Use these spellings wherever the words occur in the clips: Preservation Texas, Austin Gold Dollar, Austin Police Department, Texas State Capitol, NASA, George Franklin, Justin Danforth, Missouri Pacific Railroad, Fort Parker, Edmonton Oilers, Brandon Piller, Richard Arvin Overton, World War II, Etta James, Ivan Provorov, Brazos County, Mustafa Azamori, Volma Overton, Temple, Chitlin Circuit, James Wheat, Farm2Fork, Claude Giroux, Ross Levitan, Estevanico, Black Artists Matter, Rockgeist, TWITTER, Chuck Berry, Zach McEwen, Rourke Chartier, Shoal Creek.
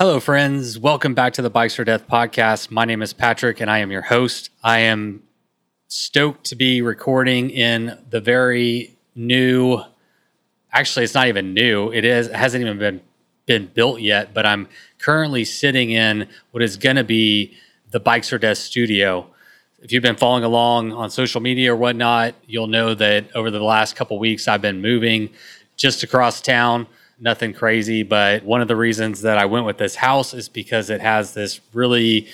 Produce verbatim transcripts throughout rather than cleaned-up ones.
Hello, friends. Welcome back to the Bikes for Death podcast. My name is Patrick, and I am your host. I am stoked to be recording in the very new... Actually, it's not even new. It is. It hasn't even been, been built yet, but I'm currently sitting in what is going to be the Bikes for Death studio. If you've been following along on social media or whatnot, you'll know that over the last couple weeks, I've been moving just across town. Nothing crazy, but one of the reasons that I went with this house is because it has this really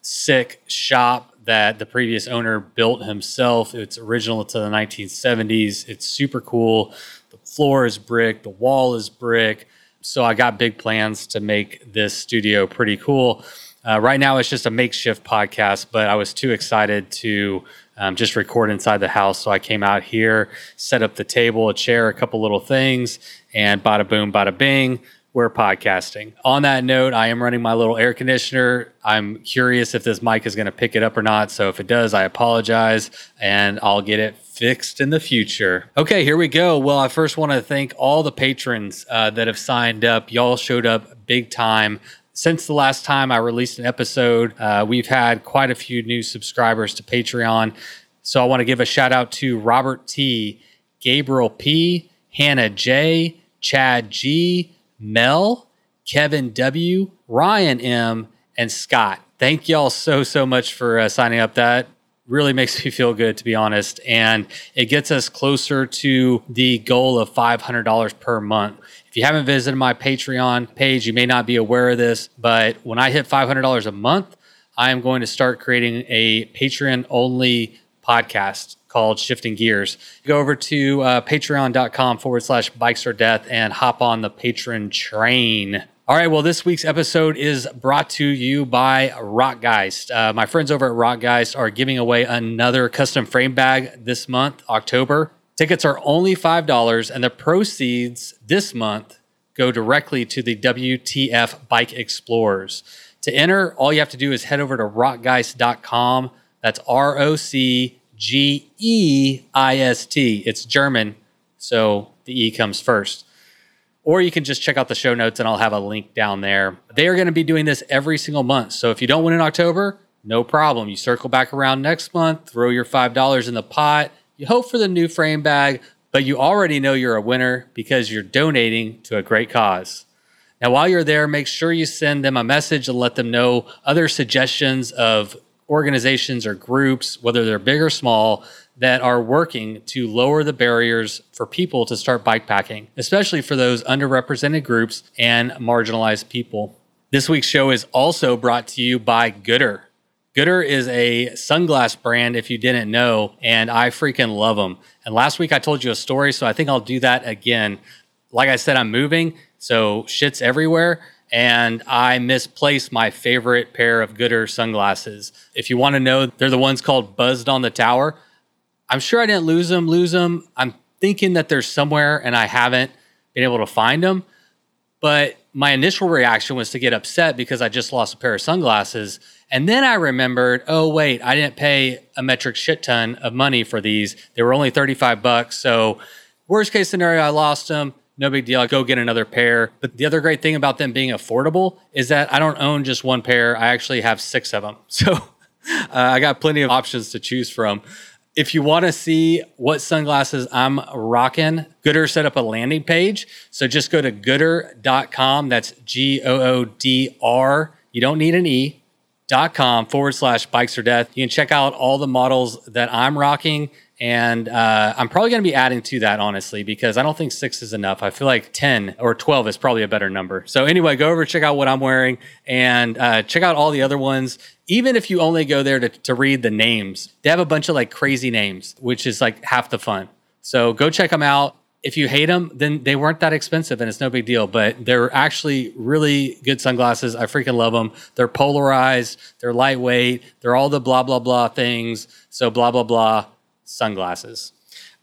sick shop that the previous owner built himself. It's original to the nineteen seventies. It's super cool. The floor is brick. The wall is brick. So I got big plans to make this studio pretty cool. Uh, right now, it's just a makeshift podcast, but I was too excited to um, just record inside the house. So I came out here, set up the table, a chair, a couple little things, and bada boom, bada bing, we're podcasting. On that note, I am running my little air conditioner. I'm curious if this mic is going to pick it up or not. So if it does, I apologize, and I'll get it fixed in the future. Okay, here we go. Well, I first want to thank all the patrons uh, that have signed up. Y'all showed up big time. Since the last time I released an episode, uh, we've had quite a few new subscribers to Patreon. So I want to give a shout out to Robert T, Gabriel P, Hannah J, Chad G, Mel, Kevin W, Ryan M, and Scott. Thank y'all so, so much for uh, signing up. That really makes me feel good, to be honest. And it gets us closer to the goal of five hundred dollars per month. If you haven't visited my Patreon page, you may not be aware of this, but when I hit five hundred dollars a month, I am going to start creating a Patreon-only podcast called Shifting Gears. Go over to uh, patreon.com forward slash bikes or death and hop on the patron train. All right, well, this week's episode is brought to you by Rockgeist. Uh, my friends over at Rockgeist are giving away another custom frame bag this month, October. Tickets are only five dollars, and the proceeds this month go directly to the W T F Bike Explorers. To enter, all you have to do is head over to rockgeist dot com. That's R O C G E I S T. It's German, so the E comes first. Or you can just check out the show notes, and I'll have a link down there. They are going to be doing this every single month, so if you don't win in October, no problem. You circle back around next month, throw your five dollars in the pot. You hope for the new frame bag, but you already know you're a winner because you're donating to a great cause. Now, while you're there, make sure you send them a message and let them know other suggestions of organizations or groups, whether they're big or small, that are working to lower the barriers for people to start bikepacking, especially for those underrepresented groups and marginalized people. This week's show is also brought to you by Goodr. Goodr is a sunglass brand, if you didn't know, and I freaking love them. And last week I told you a story, so I think I'll do that again. Like I said, I'm moving, so shit's everywhere, and I misplaced my favorite pair of Goodr sunglasses. If you want to know, they're the ones called Buzzed on the Tower. I'm sure I didn't lose them, lose them. I'm thinking that they're somewhere, and I haven't been able to find them. But my initial reaction was to get upset because I just lost a pair of sunglasses. And then I remembered, oh, wait, I didn't pay a metric shit ton of money for these. They were only thirty-five bucks. So worst case scenario, I lost them. No big deal. I'll go get another pair. But the other great thing about them being affordable is that I don't own just one pair. I actually have six of them. So uh, I got plenty of options to choose from. If you want to see what sunglasses I'm rocking, Goodr set up a landing page. So just go to goodr dot com. That's G O O D R. You don't need an E. dot com forward slash bikes or death. You can check out all the models that I'm rocking. And uh, I'm probably going to be adding to that, honestly, because I don't think six is enough. I feel like ten or twelve is probably a better number. So anyway, go over, check out what I'm wearing, and uh, check out all the other ones. Even if you only go there to, to read the names, they have a bunch of like crazy names, which is like half the fun. So go check them out. If you hate them, then they weren't that expensive and it's no big deal, but they're actually really good sunglasses. I freaking love them. They're polarized. They're lightweight. They're all the blah, blah, blah things. So blah, blah, blah sunglasses.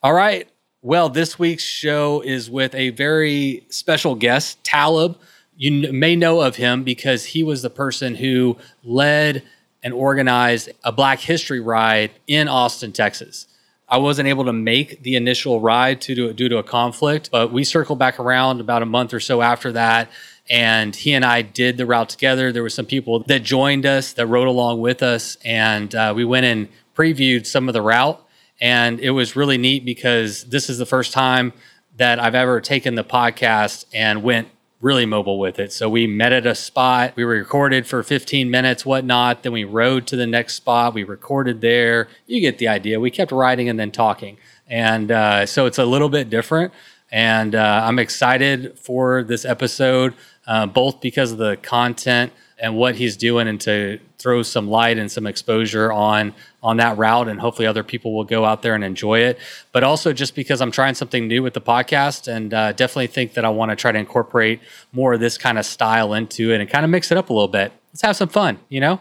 All right. Well, this week's show is with a very special guest, Talib. You may know of him because he was the person who led and organized a Black History Ride in Austin, Texas. I wasn't able to make the initial ride to, to, due to a conflict, but we circled back around about a month or so after that And he and I did the route together. There were some people that joined us, that rode along with us. And uh, we went and previewed some of the route. And it was really neat because this is the first time that I've ever taken the podcast and went really mobile with it. So we met at a spot. We recorded for fifteen minutes, whatnot. Then we rode to the next spot. We recorded there. You get the idea. We kept riding and then talking. And uh, so it's a little bit different. And uh, I'm excited for this episode, uh, both because of the content and what he's doing, and to throw some light and some exposure on on that route, and hopefully other people will go out there and enjoy it. But also just because I'm trying something new with the podcast, and uh, definitely think that I want to try to incorporate more of this kind of style into it and kind of mix it up a little bit. Let's have some fun, you know?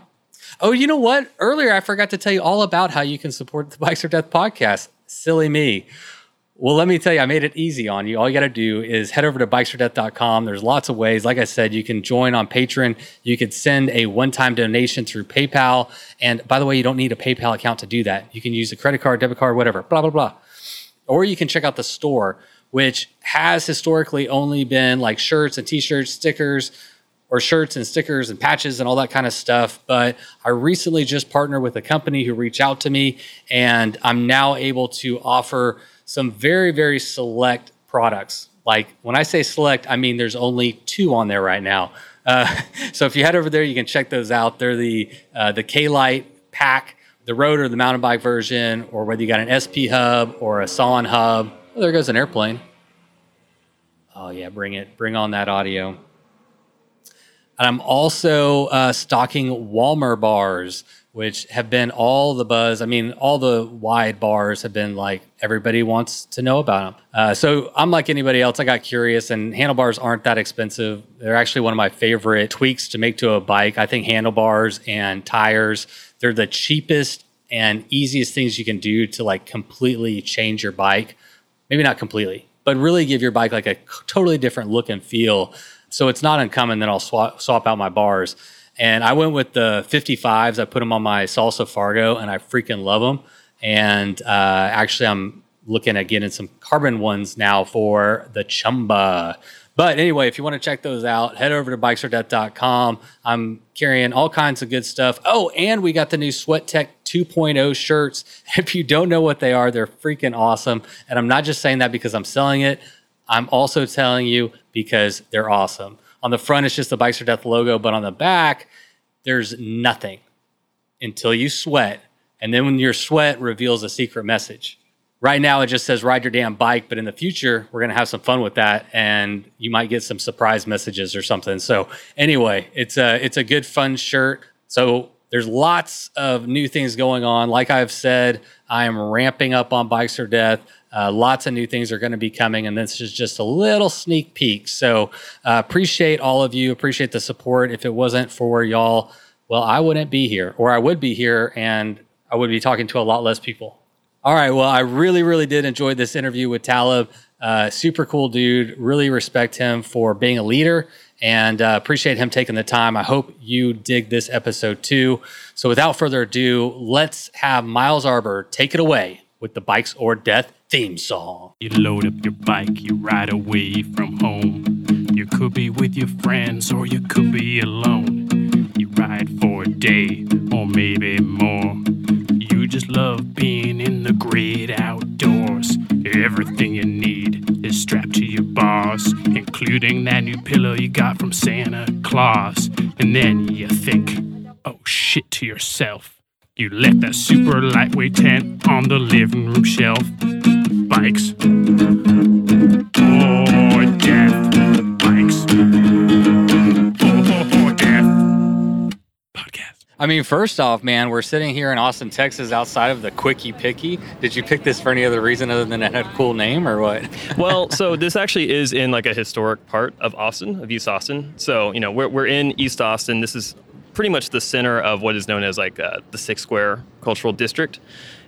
Oh, you know what? Earlier, I forgot to tell you all about how you can support the Bikes or Death podcast. Silly me. Well, let me tell you, I made it easy on you. All you got to do is head over to bikes for death dot com. There's lots of ways. Like I said, you can join on Patreon. You could send a one-time donation through PayPal. And by the way, you don't need a PayPal account to do that. You can use a credit card, debit card, whatever, blah, blah, blah. Or you can check out the store, which has historically only been like shirts and T-shirts, stickers, or shirts and stickers and patches and all that kind of stuff. But I recently just partnered with a company who reached out to me, and I'm now able to offer some very, very select products. Like when I say select, I mean there's only two on there right now. Uh, so if you head over there, you can check those out. They're the uh, the K-Lite pack, the road or the mountain bike version, or whether you got an S P hub or a Saan hub. Oh, there goes an airplane. Oh yeah, bring it. Bring on that audio. And I'm also uh, stocking Walmart bars, which have been all the buzz. I mean, all the wide bars have been like, everybody wants to know about them. Uh, so I'm like anybody else. I got curious, and handlebars aren't that expensive. They're actually one of my favorite tweaks to make to a bike. I think handlebars and tires, they're the cheapest and easiest things you can do to like completely change your bike. Maybe not completely, but really give your bike like a totally different look and feel. So it's not uncommon that I'll swap, swap out my bars. And I went with the fifty-fives. I put them on my Salsa Fargo, and I freaking love them. And uh, actually, I'm looking at getting some carbon ones now for the Chumba. But anyway, if you want to check those out, head over to bikes for death dot com. I'm carrying all kinds of good stuff. Oh, and we got the new Sweat Tech two point oh shirts. If you don't know what they are, they're freaking awesome. And I'm not just saying that because I'm selling it. I'm also telling you because they're awesome. On the front, it's just the Bikes for Death logo, but on the back, there's nothing until you sweat. And then when your sweat reveals a secret message. Right now, it just says, ride your damn bike. But in the future, we're going to have some fun with that. And you might get some surprise messages or something. So anyway, it's a, it's a good, fun shirt. So there's lots of new things going on. Like I've said, I am ramping up on Bikes or Death. Uh, lots of new things are going to be coming, and this is just a little sneak peek. So uh, appreciate all of you. Appreciate the support. If it wasn't for y'all, well, I wouldn't be here, or I would be here, and I would be talking to a lot less people. All right. Well, I really, really did enjoy this interview with Talib. Uh, super cool dude. Really respect him for being a leader, and uh, appreciate him taking the time. I hope you dig this episode too. So without further ado, let's have Miles Arbor take it away with the Bikes or Death theme song. You load up your bike, you ride away from home. You could be with your friends, or you could be alone. You ride for a day, or maybe more. You just love being in the great outdoors. Everything you need is strapped to your bars, including that new pillow you got from Santa Claus. And then you think, oh shit, to yourself. You let that super lightweight tent on the living room shelf. Bikes or death. Bikes or death. Podcast. I mean, first off, man, we're sitting here in Austin, Texas, outside of the Quickie Picky. Did you pick this for any other reason other than it had a cool name or what? Well, so this actually is in like a historic part of Austin, of East Austin. So, you know, we're we're in East Austin. This is pretty much the center of what is known as like uh, the Six Square Cultural District.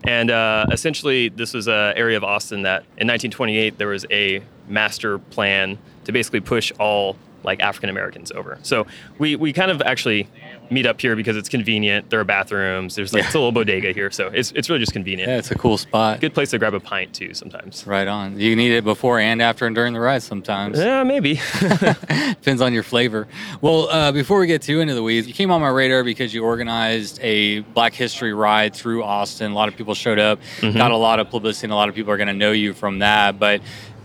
And uh, essentially, this was an area of Austin that in nineteen twenty-eight, there was a master plan to basically push all like African Americans over. So we, we kind of actually meet up here because it's convenient. There are bathrooms. There's like yeah. it's a little bodega here. So it's it's really just convenient. Yeah, it's a cool spot. Good place to grab a pint too sometimes. Right on. You need it before and after and during the ride sometimes. Yeah, maybe. Depends on your flavor. Well, uh, before we get too into the weeds, you came on my radar because you organized a Black History ride through Austin. A lot of people showed up, mm-hmm. got a lot of publicity, and a lot of people are going to know you from that. But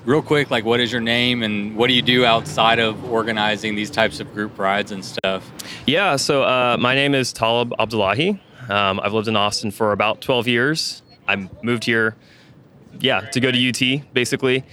real quick, like, what is your name and what do you do outside of organizing these types of group rides and stuff? Yeah, so uh, my name is Talib Abdullahi. Um, I've lived in Austin for about twelve years. I moved here, yeah, to go to U T, basically.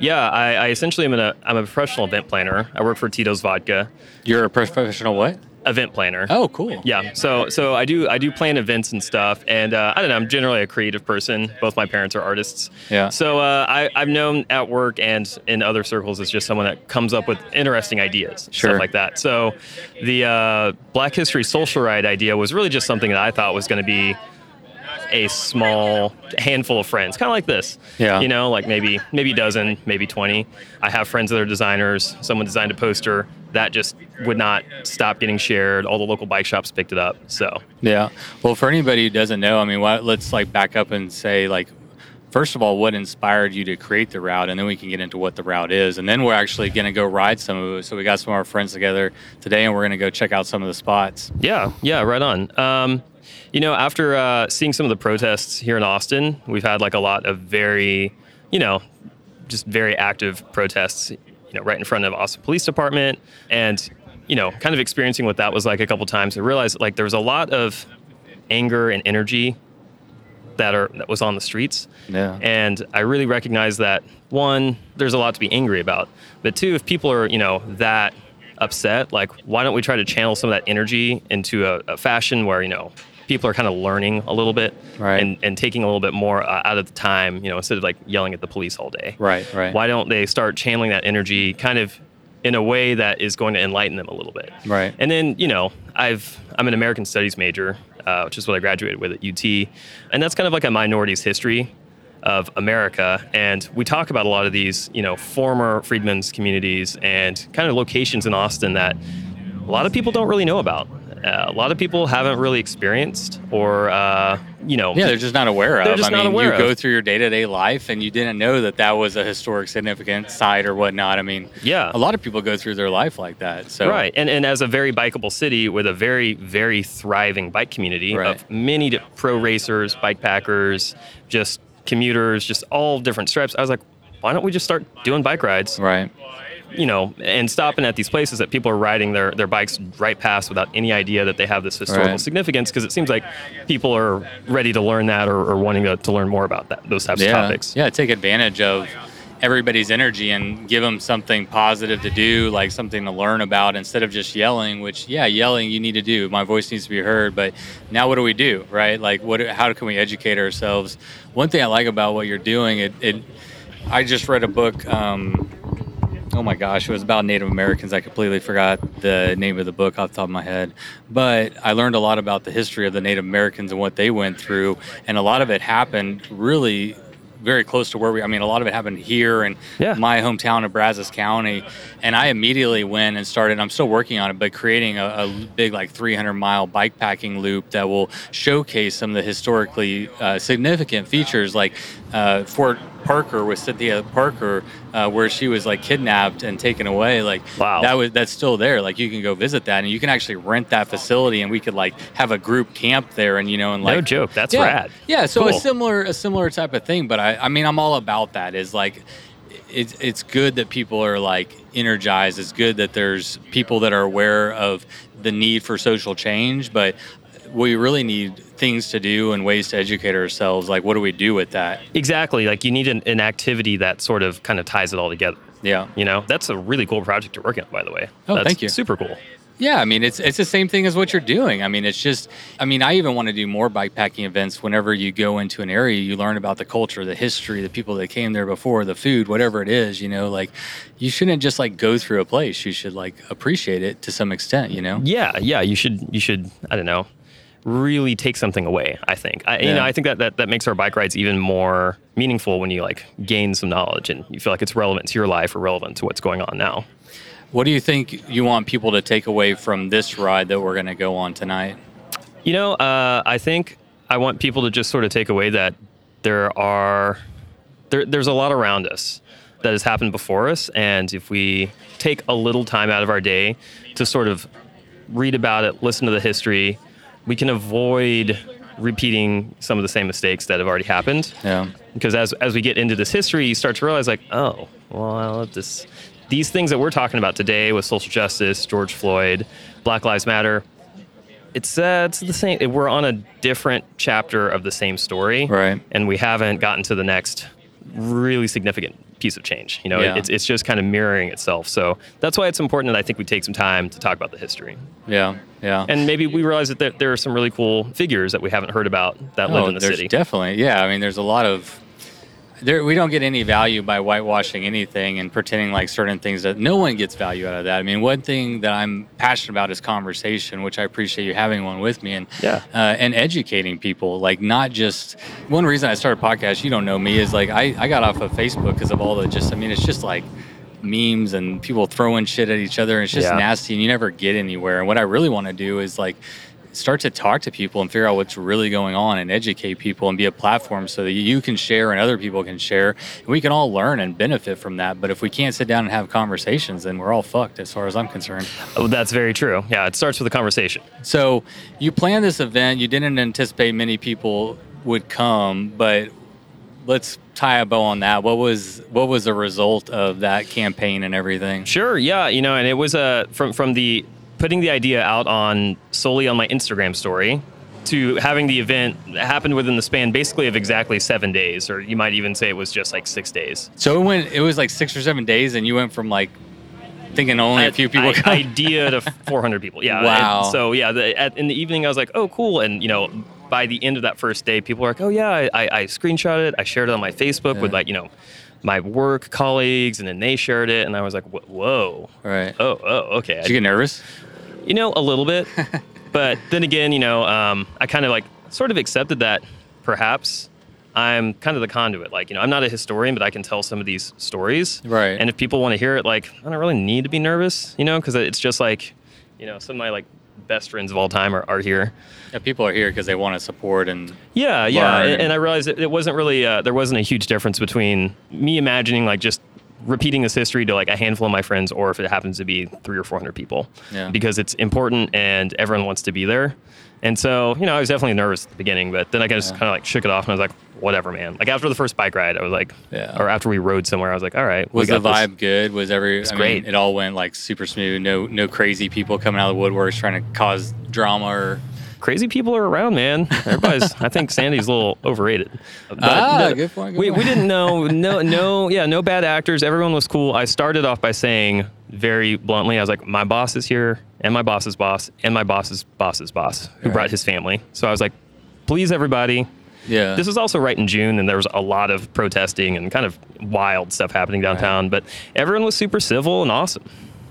Yeah, I, I essentially am a, I'm a professional event planner. I work for Tito's Vodka. You're a professional what? Event planner. Oh, cool. Yeah, so so I do I do plan events and stuff, and uh, I don't know, I'm generally a creative person. Both my parents are artists. Yeah. So uh, I, I'm known at work and in other circles as just someone that comes up with interesting ideas, sure. stuff like that. So the uh, Black History Social Ride idea was really just something that I thought was going to be a small handful of friends, kind of like this. Yeah. You know, like maybe maybe a dozen, maybe twenty. I have friends that are designers. Someone designed a poster that just would not stop getting shared. All the local bike shops picked it up. So yeah. Well, for anybody who doesn't know, I mean, why, let's like back up and say like, first of all, what inspired you to create the route? And then we can get into what the route is. And then we're actually going to go ride some of it. So we got some of our friends together today, and we're going to go check out some of the spots. Yeah. Yeah. Right on. Um, You know, after uh, seeing some of the protests here in Austin, we've had like a lot of very, you know, just very active protests, you know, right in front of Austin Police Department. And, you know, kind of experiencing what that was like a couple times, I realized like there was a lot of anger and energy that are that was on the streets. Yeah. And I really recognized that, one, there's a lot to be angry about. But two, if people are, you know, that upset, like why don't we try to channel some of that energy into a, a fashion where, you know, people are kind of learning a little bit, right. and, and taking a little bit more uh, out of the time, you know, instead of like yelling at the police all day. Right, right. Why don't they start channeling that energy kind of in a way that is going to enlighten them a little bit? Right. And then, you know, I've, I'm an American Studies major, uh, which is what I graduated with at U T. And that's kind of like a minorities history of America. And we talk about a lot of these, you know, former freedmen's communities and kind of locations in Austin that a lot of people don't really know about. Uh, a lot of people haven't really experienced or, uh, you know... Yeah, they're just not aware of. They're just I mean, not aware you of. Go through your day-to-day life and you didn't know that that was a historic significant site or whatnot. I mean, yeah, a lot of people go through their life like that. So Right, and and as a very bikeable city with a very, very thriving bike community right. of many pro racers, bike packers, just commuters, just all different stripes, I was like, why don't we just start doing bike rides? Right. You know, and stopping at these places that people are riding their, their bikes right past without any idea that they have this historical right. significance, because it seems like people are ready to learn that or, or wanting to, to learn more about that those types yeah. of topics. Yeah, take advantage of everybody's energy and give them something positive to do, like something to learn about instead of just yelling, which, yeah, yelling you need to do. My voice needs to be heard, but now what do we do, right? Like, what? How can we educate ourselves? One thing I like about what you're doing, it, it I just read a book... Um, Oh my gosh, it was about Native Americans. I completely forgot the name of the book off the top of my head. But I learned a lot about the history of the Native Americans and what they went through. And a lot of it happened really very close to where we, I mean, a lot of it happened here in yeah. my hometown of Brazos County. And I immediately went and started, I'm still working on it, but creating a, a big like three hundred mile bike packing loop that will showcase some of the historically uh, significant features like uh, Fort Parker with Cynthia Parker, uh, where she was like kidnapped and taken away. Like wow. that was that's still there. Like you can go visit that, and you can actually rent that facility, and we could like have a group camp there, and you know, and like no joke, that's yeah, rad. Yeah, so cool. a similar a similar type of thing. But I, I mean, I'm all about that. Is like it's it's good that people are like energized. It's good that there's people that are aware of the need for social change, but we really need things to do and ways to educate ourselves. Like, what do we do with that? Exactly. Like, you need an, an activity that sort of kind of ties it all together. Yeah. You know, that's a really cool project you're working on, by the way. Oh, that's thank you. Super cool. Yeah, I mean, it's it's the same thing as what you're doing. I mean, it's just, I mean, I even want to do more bikepacking events. Whenever you go into an area, you learn about the culture, the history, the people that came there before, the food, whatever it is, you know, like, you shouldn't just, like, go through a place. You should, like, appreciate it to some extent, you know? Yeah, yeah, you should, you should, I don't know, really take something away, I think. I, yeah. You know, I think that, that that makes our bike rides even more meaningful when you, like, gain some knowledge and you feel like it's relevant to your life or relevant to what's going on now. What do you think you want people to take away from this ride that we're going to go on tonight? You know, uh, I think I want people to just sort of take away that there are there, there's a lot around us that has happened before us, and if we take a little time out of our day to sort of read about it, listen to the history, we can avoid repeating some of the same mistakes that have already happened. Yeah. Because as as we get into this history, you start to realize, like, oh, well, this these things that we're talking about today with social justice, George Floyd, Black Lives Matter, it's uh, it's the same. We're on a different chapter of the same story, right? And we haven't gotten to the next really significant piece of change. You know, yeah. it's it's just kind of mirroring itself. So that's why it's important that I think we take some time to talk about the history. Yeah, yeah. And maybe we realize that there, there are some really cool figures that we haven't heard about that oh, live in the there's city. Definitely, yeah. I mean, there's a lot of there. We don't get any value by whitewashing anything and pretending like certain things that no one gets value out of that. I mean, one thing that I'm passionate about is conversation, which I appreciate you having one with me and yeah. uh, and educating people. Like, not just one reason I started a podcast. You don't know me is like I, I got off of Facebook because of all the just. I mean, it's just like memes and people throwing shit at each other, and it's just yeah. nasty, and you never get anywhere. And what I really want to do is like. Start to talk to people and figure out what's really going on and educate people and be a platform so that you can share and other people can share. And we can all learn and benefit from that. But if we can't sit down and have conversations, then we're all fucked as far as I'm concerned. Oh, that's very true. Yeah, it starts with a conversation. So you planned this event. You didn't anticipate many people would come, but let's tie a bow on that. What was what was the result of that campaign and everything? Sure, yeah. You know, and it was uh, from, from the... putting the idea out on solely on my Instagram story to having the event happen within the span basically of exactly seven days, or you might even say it was just like six days. So it went, it was like six or seven days, and you went from like thinking only I, a few people. I, idea to four hundred people. Yeah. Wow. And so yeah, the, at, in the evening I was like, oh, cool, and you know, by the end of that first day, people were like, oh yeah, I, I, I screenshotted it, I shared it on my Facebook yeah. with like you know. my work colleagues, and then they shared it, and I was like, whoa. Right. Oh, oh, okay. Did you get nervous? You know, a little bit. But then again, you know, um, I kind of like sort of accepted that perhaps I'm kind of the conduit. Like, you know, I'm not a historian, but I can tell some of these stories. Right. And if people want to hear it, like, I don't really need to be nervous, you know, because it's just like, you know, some of my like best friends of all time are, are here. Yeah, people are here because they want to support and yeah, yeah. And, and I realized it, it wasn't really uh, there wasn't a huge difference between me imagining like just repeating this history to like a handful of my friends, or if it happens to be three or four hundred people, yeah. because it's important and everyone wants to be there. And so you know, I was definitely nervous at the beginning, but then I just yeah. kind of like shook it off and I was like, whatever, man. Like after the first bike ride, I was like, yeah. or after we rode somewhere, I was like, all right. Was the vibe this. good? Was every? It was I great. Mean, it all went like super smooth. No, no crazy people coming out of the woodworks trying to cause drama or. Crazy people are around, man. Everybody's. I think Sandy's a little overrated. But ah, no, good point. Good we point. we didn't know. No, no, yeah, no bad actors. Everyone was cool. I started off by saying very bluntly, I was like, my boss is here, and my boss's boss, and my boss's boss's boss, who right. brought his family. So I was like, please, everybody. Yeah. This was also right in June, and there was a lot of protesting and kind of wild stuff happening downtown. Right. But everyone was super civil and awesome.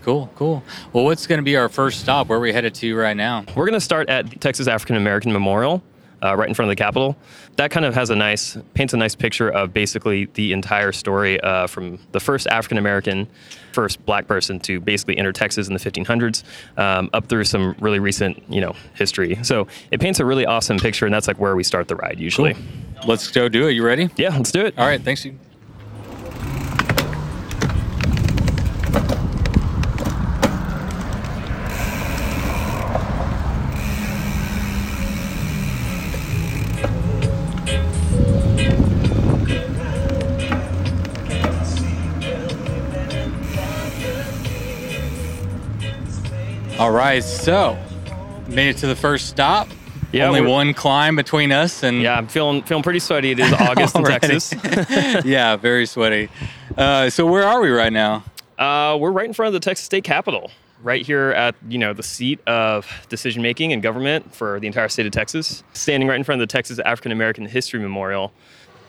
Cool, cool. Well, what's going to be our first stop? Where are we headed to right now? We're going to start at the Texas African American Memorial, uh, right in front of the Capitol. That kind of has a nice, paints a nice picture of basically the entire story uh, from the first African American, first black person to basically enter Texas in the fifteen hundreds, um, up through some really recent, you know, history. So it paints a really awesome picture, and that's like where we start the ride usually. Cool. Let's go do it. You ready? Yeah, let's do it. All right, thanks. All right, so made it to the first stop. Yeah, only one climb between us, and yeah, I'm feeling feeling pretty sweaty. It is August in Texas. Yeah, very sweaty. Uh, so where are we right now? Uh, we're right in front of the Texas State Capitol, right here at you know the seat of decision making and government for the entire state of Texas. Standing right in front of the Texas African American History Memorial.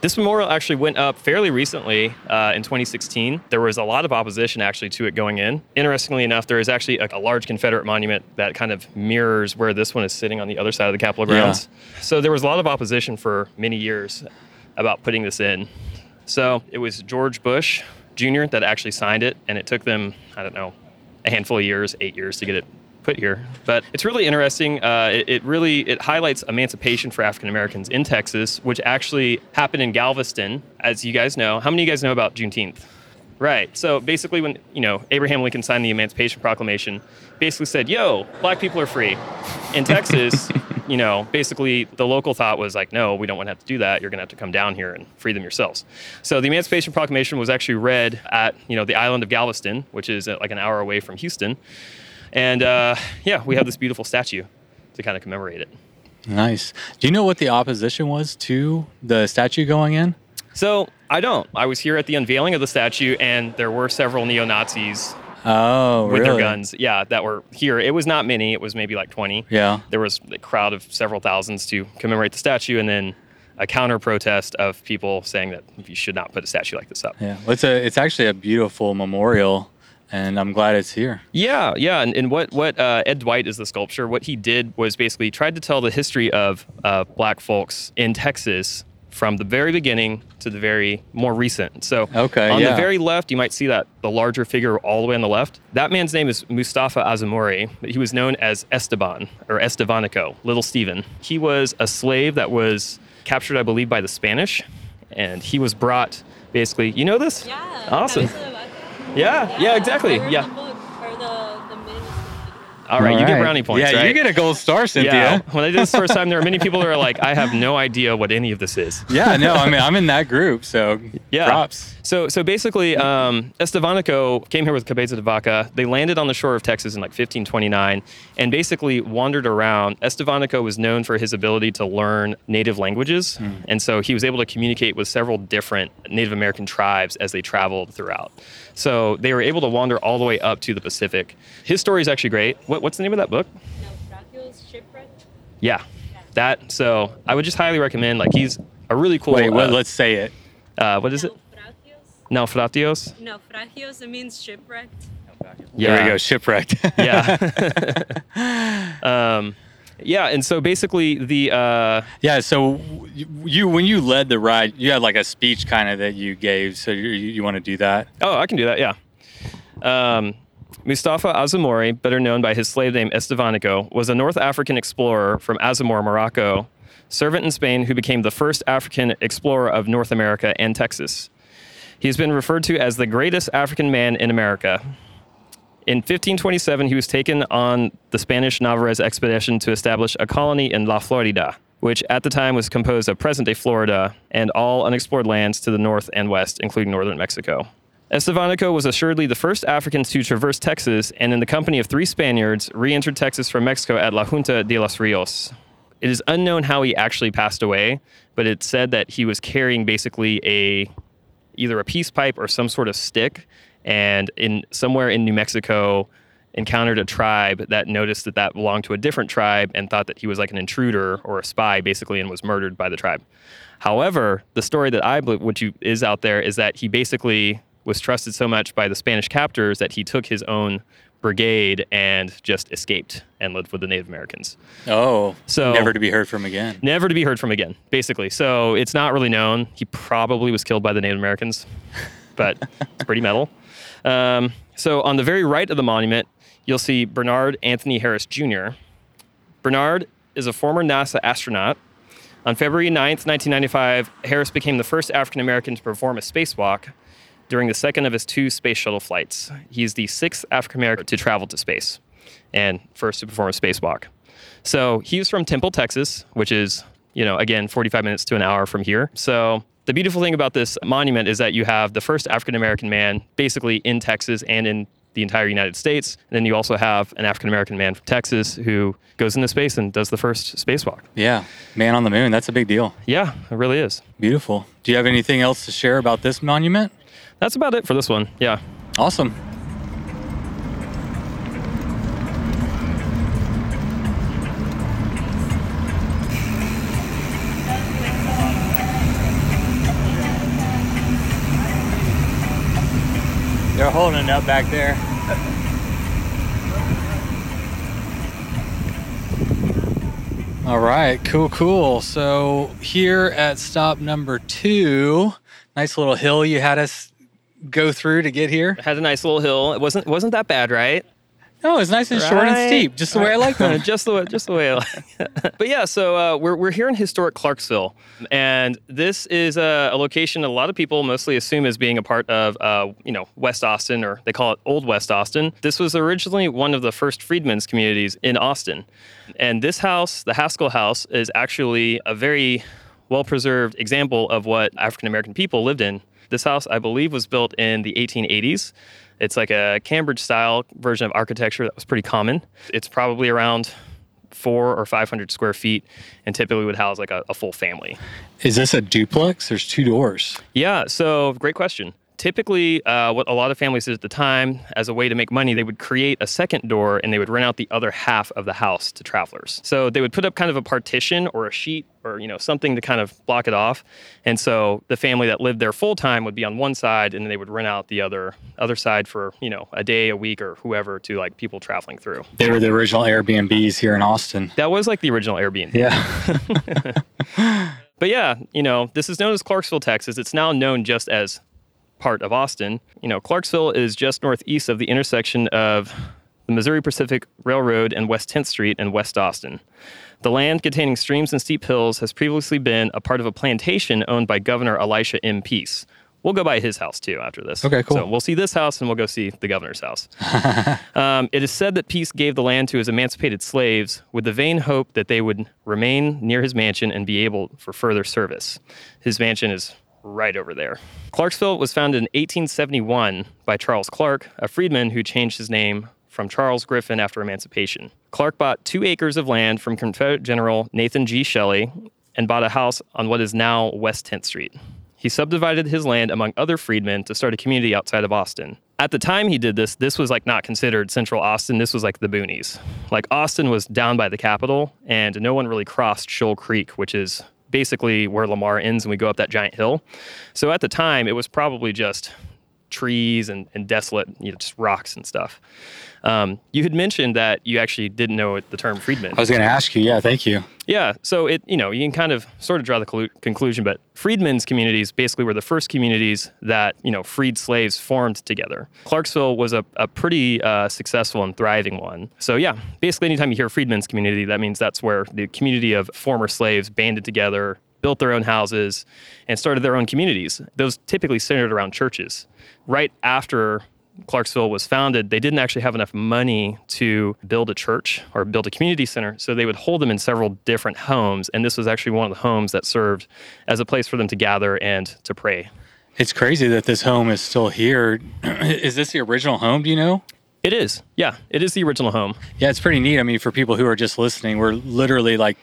This memorial actually went up fairly recently uh, in twenty sixteen. There was a lot of opposition actually to it going in. Interestingly enough, there is actually a, a large Confederate monument that kind of mirrors where this one is sitting on the other side of the Capitol grounds. Yeah. So there was a lot of opposition for many years about putting this in. So it was George Bush Junior that actually signed it, and it took them, I don't know, a handful of years, eight years to get it put here. But it's really interesting. Uh, it, it really, it highlights emancipation for African Americans in Texas, which actually happened in Galveston, as you guys know. How many of you guys know about Juneteenth? Right. So basically when, you know, Abraham Lincoln signed the Emancipation Proclamation, basically said, yo, black people are free. In Texas, you know, basically the local thought was like, no, we don't want to have to do that. You're going to have to come down here and free them yourselves. So the Emancipation Proclamation was actually read at, you know, the island of Galveston, which is like an hour away from Houston. And uh, yeah, we have this beautiful statue to kind of commemorate it. Nice. Do you know what the opposition was to the statue going in? So I don't. I was here at the unveiling of the statue, and there were several neo-Nazis oh, with really? their guns. Yeah, that were here. It was not many. It was maybe like twenty. Yeah. There was a crowd of several thousands to commemorate the statue, and then a counter-protest of people saying that you should not put a statue like this up. Yeah, well, it's a, it's actually a beautiful memorial, and I'm glad it's here. Yeah, yeah. And, and what, what uh, Ed Dwight is the sculptor. What he did was basically tried to tell the history of uh, black folks in Texas from the very beginning to the very more recent. So okay, on yeah. the very left, you might see that the larger figure all the way on the left. That man's name is Mustafa Azamori, but he was known as Esteban or Estebanico, Little Stephen. He was a slave that was captured, I believe, by the Spanish. And he was brought basically, you know this? Yeah. Awesome. Yeah, yeah, yeah, exactly. Yeah. The book, or the, the mini- all right, all right, you get brownie points, yeah, right? You get a gold star, Cynthia. Yeah. When I did this first time, there were many people that were like, I have no idea what any of this is. Yeah, no, I mean, I'm in that group, so yeah. props. So so basically, um, Estevanico came here with Cabeza de Vaca. They landed on the shore of Texas in like fifteen twenty-nine and basically wandered around. Estevanico was known for his ability to learn native languages, mm. and so he was able to communicate with several different Native American tribes as they traveled throughout. So they were able to wander all the way up to the Pacific. His story is actually great. What, what's the name of that book? Naufragio's Shipwreck. Yeah, that. So I would just highly recommend, like, he's a really cool. Wait, well, uh, let's say it. Uh, what is it? Naufragios. Naufragios? Naufragios, it means shipwrecked. Yeah. There we go, shipwrecked. yeah. um, yeah, and so basically the... Uh, yeah, so you when you led the ride, you had like a speech kind of that you gave. So you, you want to do that? Oh, I can do that, yeah. Um, Mustafa Azamori, better known by his slave name Estevanico, was a North African explorer from Azamor, Morocco, servant in Spain who became the first African explorer of North America and Texas. He has been referred to as the greatest African man in America. In fifteen twenty-seven, he was taken on the Spanish Narvaez expedition to establish a colony in La Florida, which at the time was composed of present-day Florida and all unexplored lands to the north and west, including northern Mexico. Estevanico was assuredly the first African to traverse Texas, and in the company of three Spaniards, re-entered Texas from Mexico at La Junta de los Rios. It is unknown how he actually passed away, but it's said that he was carrying basically a either a peace pipe or some sort of stick, and in somewhere in New Mexico encountered a tribe that noticed that that belonged to a different tribe and thought that he was like an intruder or a spy, basically, and was murdered by the tribe. However, the story that I believe, which is out there, is that he basically was trusted so much by the Spanish captors that he took his own brigade and just escaped and lived with the Native Americans. Oh, so never to be heard from again. Never to be heard from again, basically. So it's not really known. He probably was killed by the Native Americans, but it's pretty metal. Um, so on the very right of the monument, you'll see Bernard Anthony Harris Junior Bernard is a former NASA astronaut. On February ninth, nineteen ninety-five, Harris became the first African-American to perform a spacewalk during the second of his two space shuttle flights. He is the sixth African-American to travel to space and first to perform a spacewalk. So he's from Temple, Texas, which is, you know, again, forty-five minutes to an hour from here. So the beautiful thing about this monument is that you have the first African-American man basically in Texas and in the entire United States. And then you also have an African-American man from Texas who goes into space and does the first spacewalk. Yeah, man on the moon. That's a big deal. Yeah, it really is. Beautiful. Do you have anything else to share about this monument? That's about it for this one. Yeah. Awesome. They're holding it up back there. All right. Cool, cool. So here at stop number two, nice little hill you had us go through to get here. It had a nice little hill. It wasn't wasn't that bad, right? No, it's nice and right. short and steep, just the right. way I like them. just the way, just the way I like it. But yeah, so uh, we're we're here in historic Clarksville, and this is a, a location a lot of people mostly assume as being a part of, uh, you know, West Austin, or they call it Old West Austin. This was originally one of the first freedmen's communities in Austin, and this house, the Haskell House, is actually a very well-preserved example of what African American people lived in. This house, I believe, was built in the eighteen eighties. It's like a Cambridge-style version of architecture that was pretty common. It's probably around four or five hundred square feet and typically would house like a, a full family. Is this a duplex? There's two doors. Yeah, so great question. Typically, uh, what a lot of families did at the time, as a way to make money, they would create a second door and they would rent out the other half of the house to travelers. So they would put up kind of a partition or a sheet or, you know, something to kind of block it off. And so the family that lived there full time would be on one side, and they would rent out the other other side for, you know, a day, a week, or whoever to like people traveling through. They were the original Airbnbs here in Austin. That was like the original Airbnb. Yeah. But yeah, you know, this is known as Clarksville, Texas. It's now known just as part of Austin. You know, Clarksville is just northeast of the intersection of the Missouri Pacific Railroad and West tenth Street in West Austin. The land containing streams and steep hills has previously been a part of a plantation owned by Governor Elisha M. Pease. We'll go by his house too after this. Okay, cool. So we'll see this house and we'll go see the governor's house. um, it is said that Pease gave the land to his emancipated slaves with the vain hope that they would remain near his mansion and be able for further service. His mansion is right over there. Clarksville was founded in eighteen seventy-one by Charles Clark, a freedman who changed his name from Charles Griffin after emancipation. Clark bought two acres of land from Confederate General Nathan G. Shelley and bought a house on what is now West tenth Street. He subdivided his land among other freedmen to start a community outside of Austin. At the time he did this, this was like not considered central Austin. This was like the boonies. Like Austin was down by the Capitol, and no one really crossed Shoal Creek, which is basically where Lamar ends and we go up that giant hill. So at the time, it was probably just trees and, and desolate, you know, just rocks and stuff. Um, you had mentioned that you actually didn't know the term freedman. I was going to ask you. Yeah, thank you. Yeah, so it, you know, you can kind of sort of draw the clu- conclusion, but freedmen's communities basically were the first communities that, you know, freed slaves formed together. Clarksville was a, a pretty uh, successful and thriving one. So yeah, basically anytime you hear freedmen's community, that means that's where the community of former slaves banded together, built their own houses, and started their own communities. Those typically centered around churches. Right after Clarksville was founded, they didn't actually have enough money to build a church or build a community center, so they would hold them in several different homes, and this was actually one of the homes that served as a place for them to gather and to pray. It's crazy that this home is still here. Is this the original home, do you know? It is, yeah. It is the original home. Yeah, it's pretty neat. I mean, for people who are just listening, we're literally like,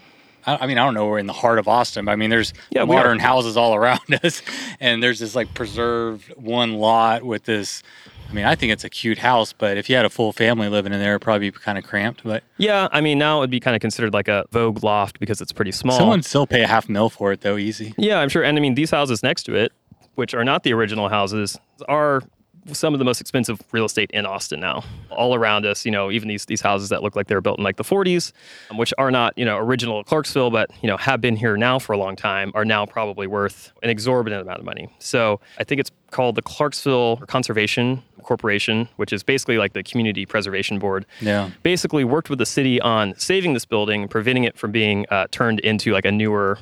I mean, I don't know, we're in the heart of Austin, but I mean, there's yeah, modern houses all around us, and there's this like preserved one lot with this, I mean, I think it's a cute house, but if you had a full family living in there, it'd probably be kind of cramped. But yeah, I mean, now it'd be kind of considered like a Vogue loft because it's pretty small. Someone still pay a half mil for it though, easy. Yeah, I'm sure. And I mean, these houses next to it, which are not the original houses, are some of the most expensive real estate in Austin now. All around us, you know, even these these houses that look like they were built in like the forties, which are not, you know, original Clarksville, but, you know, have been here now for a long time, are now probably worth an exorbitant amount of money. So I think it's called the Clarksville Conservation Corporation, which is basically like the Community Preservation Board. Yeah. Basically worked with the city on saving this building, preventing it from being uh, turned into like a newer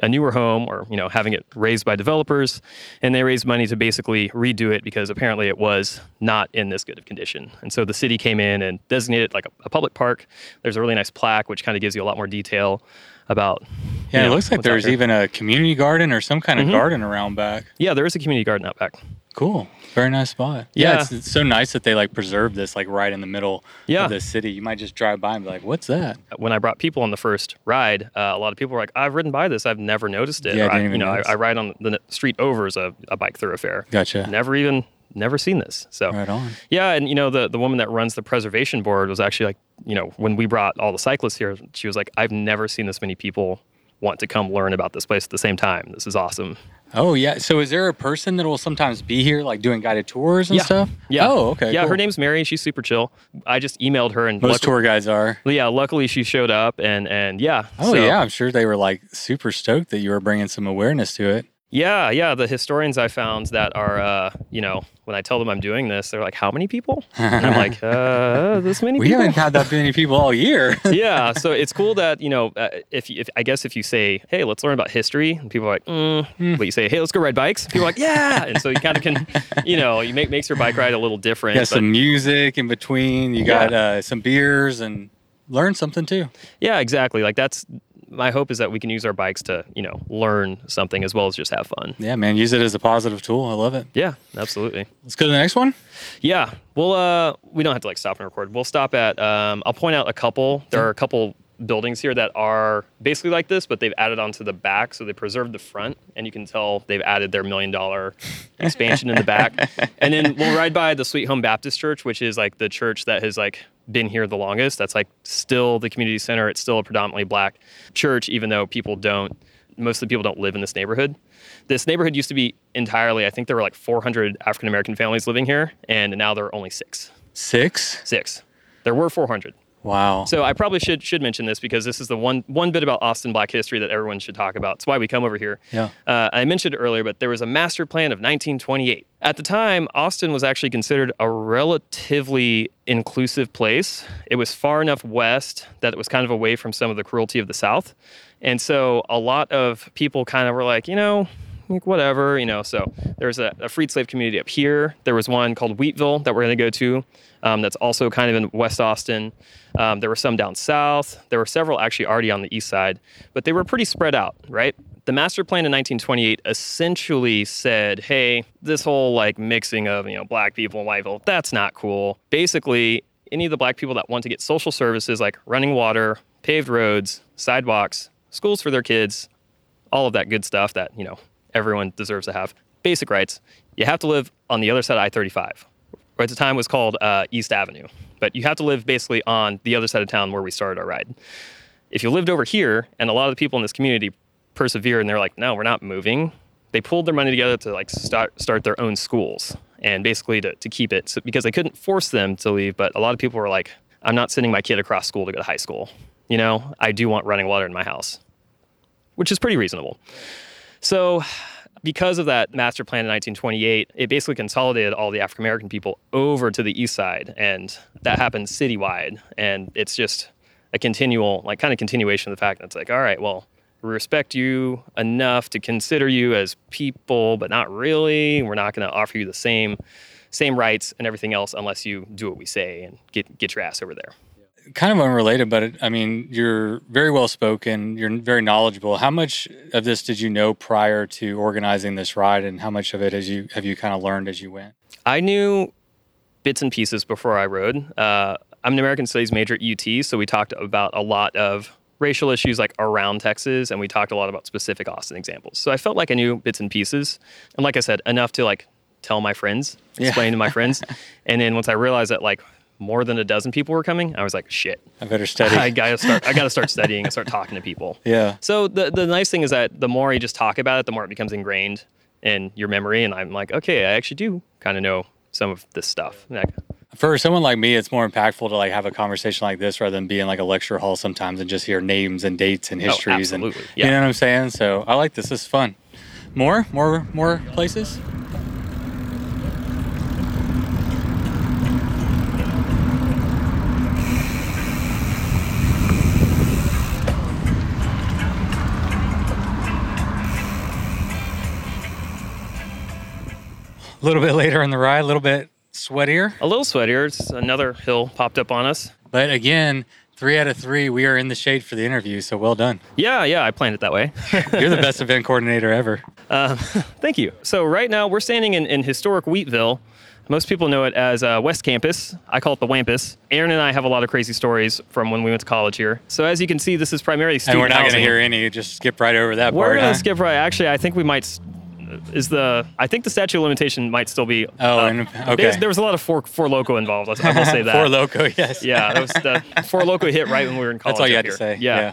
a newer home or, you know, having it raised by developers. And they raised money to basically redo it because apparently it was not in this good of condition. And so the city came in and designated it like a, a public park. There's a really nice plaque, which kind of gives you a lot more detail about. Yeah, you know, it looks like there's even a community garden or some kind of mm-hmm. garden around back. Yeah, there is a community garden out back. Cool. Very nice spot. Yeah, yeah. It's, it's so nice that they like preserve this like right in the middle yeah. of the city. You might just drive by and be like, what's that? When I brought people on the first ride, uh, a lot of people were like, I've ridden by this. I've never noticed it. Yeah, I, I you know, I, I ride on the street over as a, a bike thoroughfare. Gotcha. Never even, never seen this. So right on. Yeah, and you know, the, the woman that runs the preservation board was actually like, you know, when we brought all the cyclists here, she was like, I've never seen this many people want to come learn about this place at the same time. This is awesome. Oh, yeah. So is there a person that will sometimes be here, like doing guided tours and yeah. stuff? Yeah. Oh, okay. Yeah, cool. Her name's Mary. She's super chill. I just emailed her. And most luckily, tour guides are. Yeah, luckily she showed up and, and yeah. Oh, so. Yeah. I'm sure they were like super stoked that you were bringing some awareness to it. Yeah, yeah. The historians I found that are, uh, you know, when I tell them I'm doing this, they're like, how many people? And I'm like, uh, this many people? We haven't had that many people all year. Yeah, so it's cool that, you know, uh, if, if I guess if you say, hey, let's learn about history, and people are like, mm. mm. But you say, hey, let's go ride bikes. People are like, yeah. And so you kind of can, you know, you make makes your bike ride a little different. You got but, some music in between. You got yeah. uh, some beers and learn something too. Yeah, exactly. Like that's... my hope is that we can use our bikes to, you know, learn something as well as just have fun. Yeah, man. Use it as a positive tool. I love it. Yeah, absolutely. Let's go to the next one. Yeah. Well, uh, we don't have to like stop and record. We'll stop at, um, I'll point out a couple. There are a couple buildings here that are basically like this, but they've added onto the back. So they preserved the front and you can tell they've added their million dollar expansion in the back. And then we'll ride by the Sweet Home Baptist Church, which is like the church that has like been here the longest. That's like still the community center. It's still a predominantly black church, even though people don't, most of the people don't live in this neighborhood. This neighborhood used to be entirely, I think there were like four hundred African American families living here, and now there are only six. Six? Six. There were four hundred. Wow. So I probably should should mention this because this is the one one bit about Austin black history that everyone should talk about. It's why we come over here. Yeah. Uh, I mentioned it earlier, but there was a master plan of nineteen twenty-eight. At the time, Austin was actually considered a relatively inclusive place. It was far enough west that it was kind of away from some of the cruelty of the South. And so a lot of people kind of were like, you know, like whatever, you know. So there's a, a freed slave community up here. There was one called Wheatville that we're going to go to. Um, that's also kind of in West Austin. Um, there were some down south. There were several actually already on the east side, but they were pretty spread out, right? The master plan in nineteen twenty-eight essentially said, hey, this whole like mixing of, you know, black people and white people, that's not cool. Basically, any of the black people that want to get social services like running water, paved roads, sidewalks, schools for their kids, all of that good stuff that, you know, everyone deserves to have, basic rights, you have to live on the other side of I thirty-five. Or at the time was called uh, East Avenue. But you have to live basically on the other side of town where we started our ride. If you lived over here, and a lot of the people in this community persevered, and they're like, no, we're not moving, they pulled their money together to like start start their own schools and basically to, to keep it. So, because they couldn't force them to leave, but a lot of people were like, I'm not sending my kid across school to go to high school. You know, I do want running water in my house, which is pretty reasonable. So because of that master plan in nineteen twenty-eight, it basically consolidated all the African-American people over to the east side, and that happened citywide. And it's just a continual, like kind of continuation of the fact that it's like, all right, well, we respect you enough to consider you as people, but not really. We're not going to offer you the same same rights and everything else unless you do what we say and get get your ass over there. Kind of unrelated, but I mean, you're very well spoken. You're very knowledgeable. How much of this did you know prior to organizing this ride, and how much of it as you have you kind of learned as you went? I knew bits and pieces before I rode. Uh, I'm an American Studies major at U T, so we talked about a lot of racial issues like around Texas, and we talked a lot about specific Austin examples. So I felt like I knew bits and pieces, and like I said, enough to like tell my friends, explain yeah. to my friends, and then once I realized that like more than a dozen people were coming, I was like, shit. I better study. I gotta start I gotta start studying and start talking to people. Yeah. So the the nice thing is that the more you just talk about it, the more it becomes ingrained in your memory. And I'm like, okay, I actually do kind of know some of this stuff. Like, for someone like me, it's more impactful to like have a conversation like this rather than be in like a lecture hall sometimes and just hear names and dates and histories. Oh, absolutely. And yeah. You know what I'm saying? So I like this. This is fun. More, more, more places? A little bit later in the ride, a little bit sweatier. A little sweatier. It's another hill popped up on us. But again, three out of three, we are in the shade for the interview, so well done. Yeah, yeah, I planned it that way. You're the best event coordinator ever. Uh, thank you. So right now, we're standing in, in historic Wheatville. Most people know it as uh, West Campus. I call it the Wampus. Aaron and I have a lot of crazy stories from when we went to college here. So as you can see, this is primarily student housing. And we're not going to hear any. Just skip right over that we're part. We're going to huh? skip right. Actually, I think we might... Is the I think the statute of limitation might still be. Oh, uh, okay. There was, there was a lot of four, four Loco involved. I will say that. Four Loco, yes. Yeah, that was the Four Loco hit right when we were in college. That's all you had here. To say. Yeah. yeah.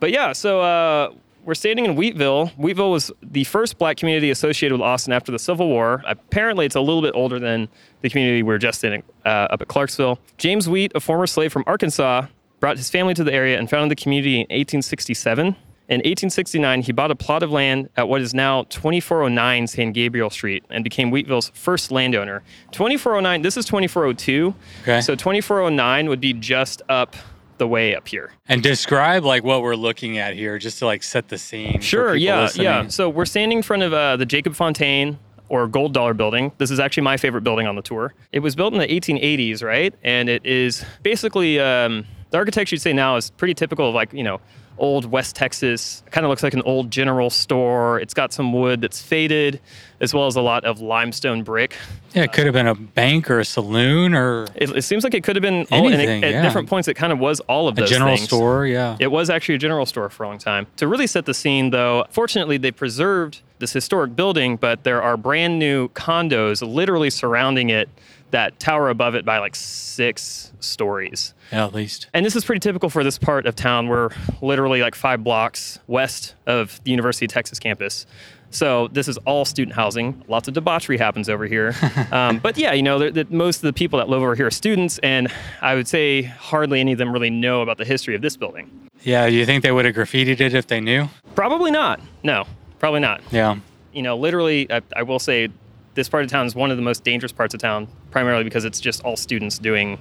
But yeah, so uh, we're standing in Wheatville. Wheatville was the first black community associated with Austin after the Civil War. Apparently, it's a little bit older than the community we were just in uh, up at Clarksville. James Wheat, a former slave from Arkansas, brought his family to the area and founded the community in eighteen sixty-seven. In eighteen sixty-nine, he bought a plot of land at what is now twenty-four oh nine San Gabriel Street and became Wheatville's first landowner. twenty-four oh nine, this is twenty-four oh two. Okay. So twenty-four oh nine would be just up the way up here. And describe like what we're looking at here just to like set the scene. Sure, yeah, listening. yeah. So we're standing in front of uh, the Jacob Fontaine or Gold Dollar building. This is actually my favorite building on the tour. It was built in the eighteen eighties, right? And it is basically, um, the architecture you'd say now is pretty typical of like, you know, old West Texas. Kind of looks like an old general store. It's got some wood that's faded, as well as a lot of limestone brick. Yeah, it could have been a bank or a saloon or... It, it seems like it could have been... All, anything, and it, yeah. At different points, it kind of was all of those things. A general things. store, yeah. It was actually a general store for a long time. To really set the scene, though, fortunately, they preserved this historic building, but there are brand new condos literally surrounding it that tower above it by like six stories. Yeah, at least. And this is pretty typical for this part of town. We're literally like five blocks west of the University of Texas campus. So this is all student housing. Lots of debauchery happens over here. um, but yeah, you know, they're, they're, most of the people that live over here are students, and I would say hardly any of them really know about the history of this building. Yeah, do you think they would have graffitied it if they knew? Probably not. No, probably not. Yeah. You know, literally, I, I will say, this part of town is one of the most dangerous parts of town, primarily because it's just all students doing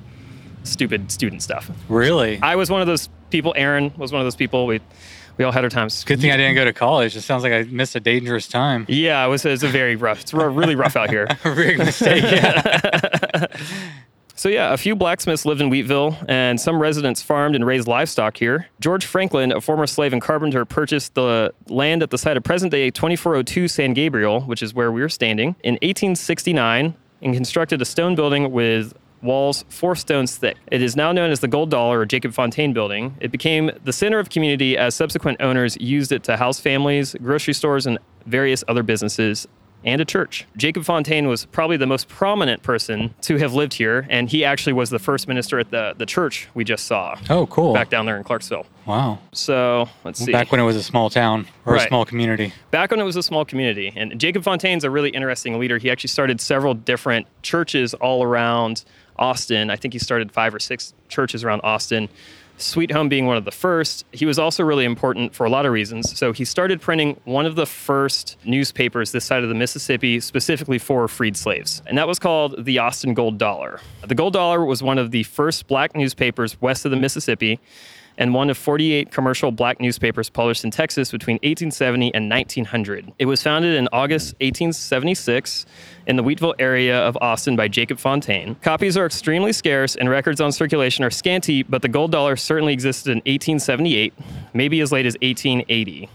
stupid student stuff. Really? I was one of those people. Aaron was one of those people. We we all had our times. Good thing I didn't go to college. It sounds like I missed a dangerous time. Yeah, it was, it was a very rough. It's really rough out here. A big mistake, yeah. So yeah, a few blacksmiths lived in Wheatville, and some residents farmed and raised livestock here. George Franklin, a former slave and carpenter, purchased the land at the site of present-day twenty-four oh two San Gabriel, which is where we're standing, in eighteen sixty-nine, and constructed a stone building with walls four stones thick. It is now known as the Gold Dollar or Jacob Fontaine Building. It became the center of community as subsequent owners used it to house families, grocery stores, and various other businesses, and a church. Jacob Fontaine was probably the most prominent person to have lived here, and he actually was the first minister at the, the church we just saw. Oh, cool. Back down there in Clarksville. Wow. So, let's see. Back when it was a small town, or right. a small community. Back when it was a small community. And Jacob Fontaine's a really interesting leader. He actually started several different churches all around Austin. I think he started five or six churches around Austin, Sweet Home being one of the first. He was also really important for a lot of reasons. So he started printing one of the first newspapers this side of the Mississippi specifically for freed slaves, and that was called the Austin Gold Dollar. The Gold Dollar was one of the first black newspapers west of the Mississippi and one of forty-eight commercial black newspapers published in Texas between eighteen seventy and nineteen hundred. It was founded in August eighteen seventy-six in the Wheatville area of Austin by Jacob Fontaine. Copies are extremely scarce and records on circulation are scanty, but the Gold Dollar certainly existed in eighteen seventy-eight, maybe as late as eighteen eighty.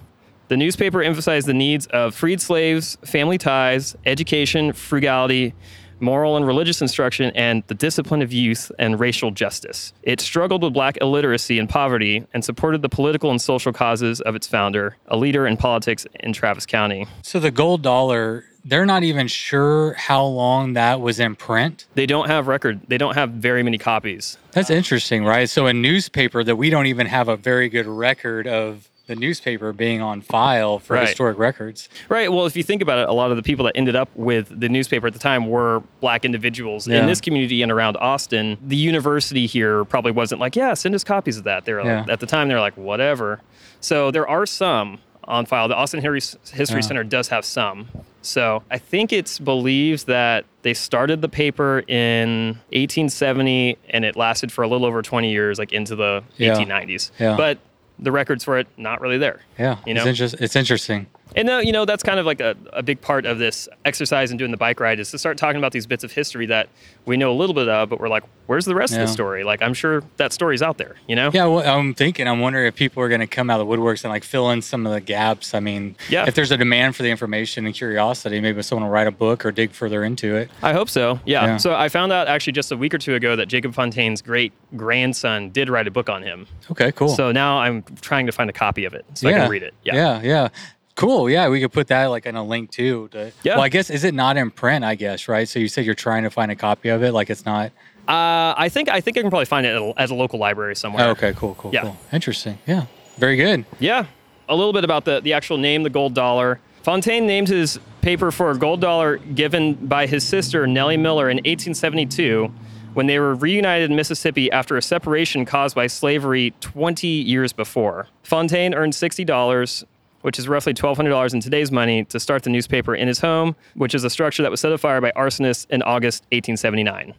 The newspaper emphasized the needs of freed slaves, family ties, education, frugality, moral and religious instruction, and the discipline of youth and racial justice. It struggled with black illiteracy and poverty and supported the political and social causes of its founder, a leader in politics in Travis County. So the Gold Dollar, they're not even sure how long that was in print? They don't have record. They don't have very many copies. That's interesting, right? So a newspaper that we don't even have a very good record of the newspaper being on file for right. historic records. Right. Well, if you think about it, a lot of the people that ended up with the newspaper at the time were black individuals yeah. in this community and around Austin. The university here probably wasn't like, yeah, send us copies of that. They were yeah. like, at the time, they were like, whatever. So there are some on file. The Austin History yeah. Center does have some. So I think it's believed that they started the paper in eighteen seventy and it lasted for a little over twenty years, like into the yeah. eighteen nineties. Yeah. But the records for it, not really there. Yeah, you know? it's, inter- it's interesting. And, uh, you know, that's kind of like a, a big part of this exercise and doing the bike ride is to start talking about these bits of history that we know a little bit of, but we're like, where's the rest yeah. of the story? Like, I'm sure that story's out there, you know? Yeah, well, I'm thinking, I'm wondering if people are going to come out of the woodworks and, like, fill in some of the gaps. I mean, yeah. if there's a demand for the information and curiosity, maybe someone will write a book or dig further into it. I hope so, yeah. yeah. So I found out actually just a week or two ago that Jacob Fontaine's great-grandson did write a book on him. Okay, cool. So now I'm trying to find a copy of it so yeah. I can read it. Yeah, yeah, yeah. Cool. Yeah, we could put that like in a link too. To, yeah. Well, I guess is it not in print? I guess right. So you said you're trying to find a copy of it. Like it's not. Uh, I think I think I can probably find it at a, at a local library somewhere. Oh, okay. Cool. Cool. Yeah. Cool. Interesting. Yeah. Very good. Yeah. A little bit about the the actual name, the Gold Dollar. Fontaine named his paper for a gold dollar given by his sister Nellie Miller in eighteen seventy-two, when they were reunited in Mississippi after a separation caused by slavery twenty years before. Fontaine earned sixty dollars, which is roughly twelve hundred dollars in today's money, to start the newspaper in his home, which is a structure that was set afire by arsonists in August eighteen seventy-nine.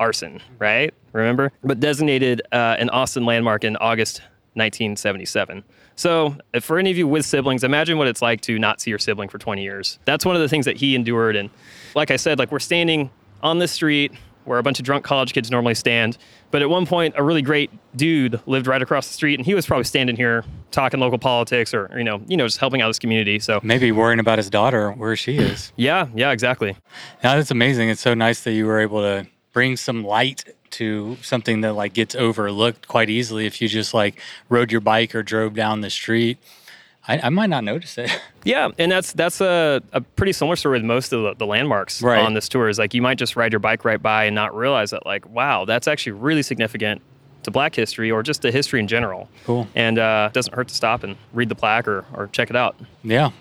Arson, right? Remember? But designated uh, an Austin landmark in August nineteen seventy-seven. So for any of you with siblings, imagine what it's like to not see your sibling for twenty years. That's one of the things that he endured. And like I said, like we're standing on the street where a bunch of drunk college kids normally stand. But at one point, a really great dude lived right across the street, and he was probably standing here talking local politics or, you know, you know, just helping out his community. So maybe worrying about his daughter, where she is. yeah, yeah, exactly. Now, that's amazing. It's so nice that you were able to bring some light to something that like gets overlooked quite easily if you just like rode your bike or drove down the street. I, I might not notice it. Yeah, and that's that's a, a pretty similar story with most of the, the landmarks right. on this tour. Is like you might just ride your bike right by and not realize that like, wow, that's actually really significant to Black history or just to history in general. Cool. And uh, it doesn't hurt to stop and read the plaque or, or check it out. Yeah,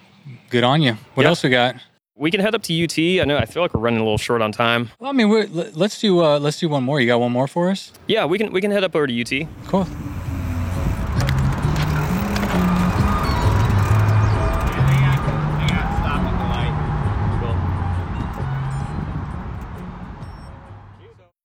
good on you. What yeah. else we got? We can head up to U T. I know. I feel like we're running a little short on time. Well, I mean, we're, let's do uh, let's do one more. You got one more for us? Yeah, we can we can head up over to U T. Cool.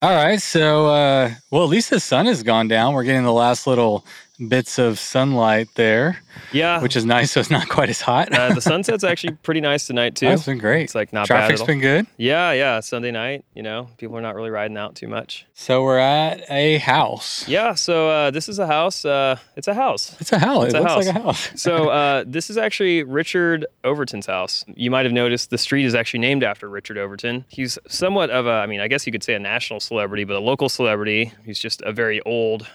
All right, so, uh, well, at least the sun has gone down. We're getting the last little bits of sunlight there. Yeah. Which is nice, so it's not quite as hot. uh, the sunset's actually pretty nice tonight, too. Oh, it's been great. It's, like, not Traffic's bad at all. Traffic's been good? Yeah, yeah. Sunday night, you know, people are not really riding out too much. So we're at a house. Yeah, so uh, this is a house. Uh, it's a house. It's a house. It's it a looks house. like a house. so uh, this is actually Richard Overton's house. You might have noticed the street is actually named after Richard Overton. He's somewhat of a, I mean, I guess you could say a national celebrity, but a local celebrity. He's just a very old,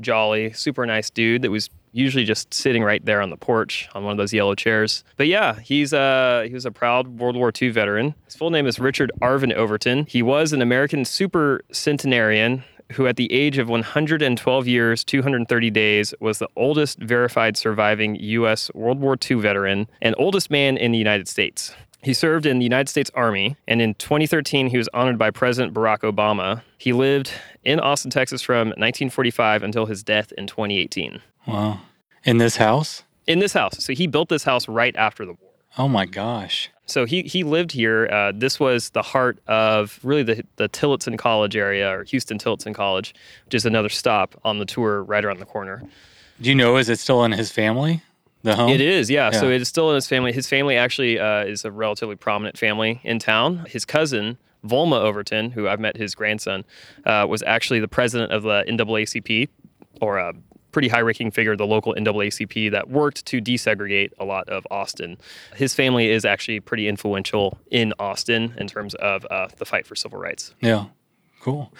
jolly, super nice dude that was usually just sitting right there on the porch on one of those yellow chairs. But yeah, he's uh, he was a proud World War Two veteran. His full name is Richard Arvin Overton. He was an American super centenarian who at the age of one hundred twelve years, two hundred thirty days, was the oldest verified surviving U S World War Two veteran and oldest man in the United States. He served in the United States Army, and in twenty thirteen, he was honored by President Barack Obama. He lived in Austin, Texas from nineteen forty-five until his death in twenty eighteen. Wow. In this house? In this house. So he built this house right after the war. Oh, my gosh. So he, he lived here. Uh, this was the heart of really the, the Tillotson College area, or Houston-Tillotson College, which is another stop on the tour right around the corner. Do you know, is it still in his family? The home? It is, yeah. yeah. So it is still in his family. His family actually uh, is a relatively prominent family in town. His cousin, Volma Overton, who I've met his grandson, uh, was actually the president of the N double A C P, or a pretty high-ranking figure, the local N double A C P that worked to desegregate a lot of Austin. His family is actually pretty influential in Austin in terms of uh, the fight for civil rights. Yeah, cool.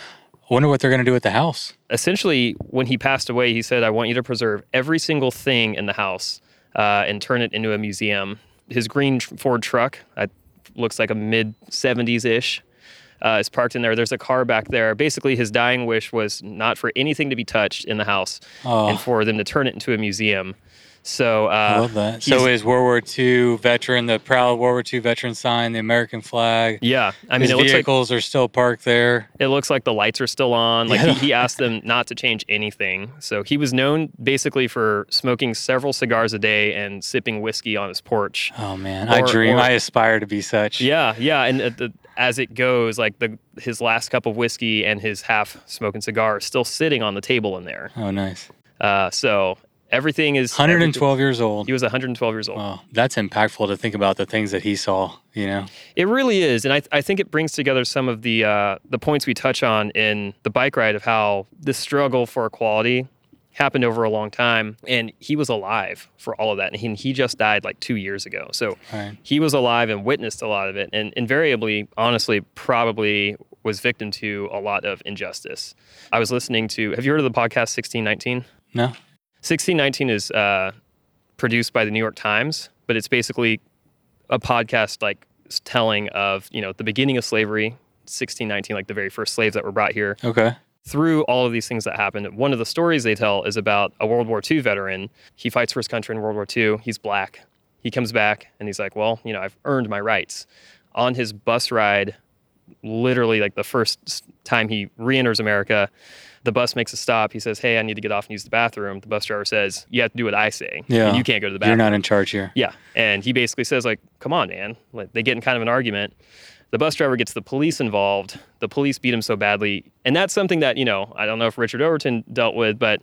I wonder what they're going to do with the house. Essentially, when he passed away, he said, I want you to preserve every single thing in the house. Uh, and turn it into a museum. His green Ford truck, uh, looks like a mid-seventies-ish, uh, is parked in there. There's a car back there. Basically, his dying wish was not for anything to be touched in the house oh. and for them to turn it into a museum. So, uh, I love that. So is World War Two veteran, the proud World War Two veteran sign, the American flag. Yeah. I mean, His it looks vehicles like, are still parked there. It looks like the lights are still on. Like yeah. he, he asked them not to change anything. So he was known basically for smoking several cigars a day and sipping whiskey on his porch. Oh, man. Or, I dream. Or, I aspire to be such. Yeah. Yeah. And uh, the, as it goes, like the his last cup of whiskey and his half-smoking cigar are still sitting on the table in there. Oh, nice. Uh, so... Everything is... one hundred twelve everything. Years old. He was one hundred twelve years old. Wow. That's impactful to think about the things that he saw, you know? It really is. And I th- I think it brings together some of the uh, the points we touch on in the bike ride of how this struggle for equality happened over a long time. And he was alive for all of that. And he, and he just died like two years ago. So right. he was alive and witnessed a lot of it. And invariably, honestly, probably was victim to a lot of injustice. I was listening to... Have you heard of the podcast sixteen nineteen? No. sixteen nineteen is uh, produced by the New York Times, but it's basically a podcast like telling of, you know, the beginning of slavery, sixteen nineteen, like the very first slaves that were brought here. Okay. Through all of these things that happened. One of the stories they tell is about a World War Two veteran. He fights for his country in World War Two. He's black. He comes back and he's like, well, you know, I've earned my rights. On his bus ride literally like the first time he re-enters America, the bus makes a stop. He says, "Hey, I need to get off and use the bathroom." The bus driver says, "You have to do what I say. Yeah. You can't go to the bathroom. You're not in charge here." Yeah. And he basically says, like, "Come on, man." Like, they get in kind of an argument. The bus driver gets the police involved. The police beat him so badly. And that's something that, you know, I don't know if Richard Overton dealt with, but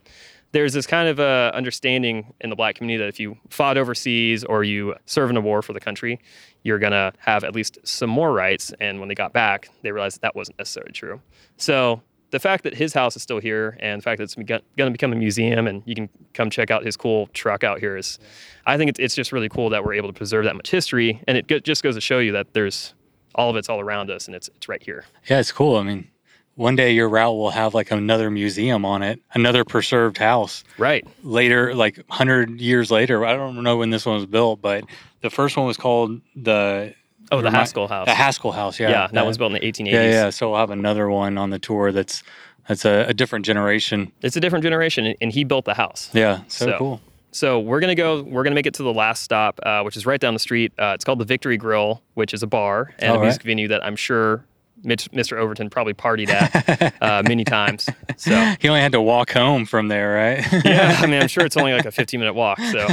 there's this kind of uh, understanding in the black community that if you fought overseas or you serve in a war for the country, you're going to have at least some more rights. And when they got back, they realized that, that wasn't necessarily true. So the fact that his house is still here and the fact that it's going to become a museum and you can come check out his cool truck out here is, I think it's, it's just really cool that we're able to preserve that much history. And it just goes to show you that there's all of it's all around us, and it's it's right here. Yeah, it's cool. I mean, one day your route will have like another museum on it, another preserved house. Right. Later, like one hundred years later, I don't know when this one was built, but the first one was called the... Oh, the Haskell House. The Haskell House, yeah. Yeah, that, that was built in the eighteen eighties. Yeah, yeah. So we'll have another one on the tour that's that's a, a different generation. It's a different generation, and he built the house. Yeah, so, so cool. So we're going to go, we're going to make it to the last stop, uh, which is right down the street. Uh, it's called the Victory Grill, which is a bar and All a music right. venue that I'm sure Mitch, Mister Overton probably partied at uh, many times. So he only had to walk home from there, right? Yeah, I mean, I'm sure it's only like a fifteen-minute walk, so.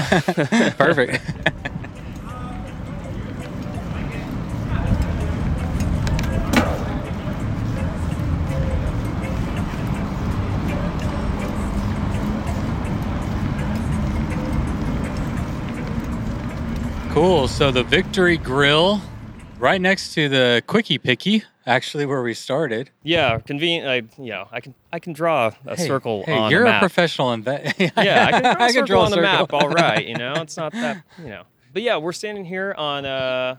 Perfect. Cool. So the Victory Grill, right next to the Quickie Picky, actually where we started. Yeah, convenient. I, you know, I can I can draw a hey, circle hey, on the map. Hey, you're a professional inventor. Yeah, I can draw a I circle draw on a circle. the map. All right, you know, it's not that, you know. But yeah, we're standing here on uh,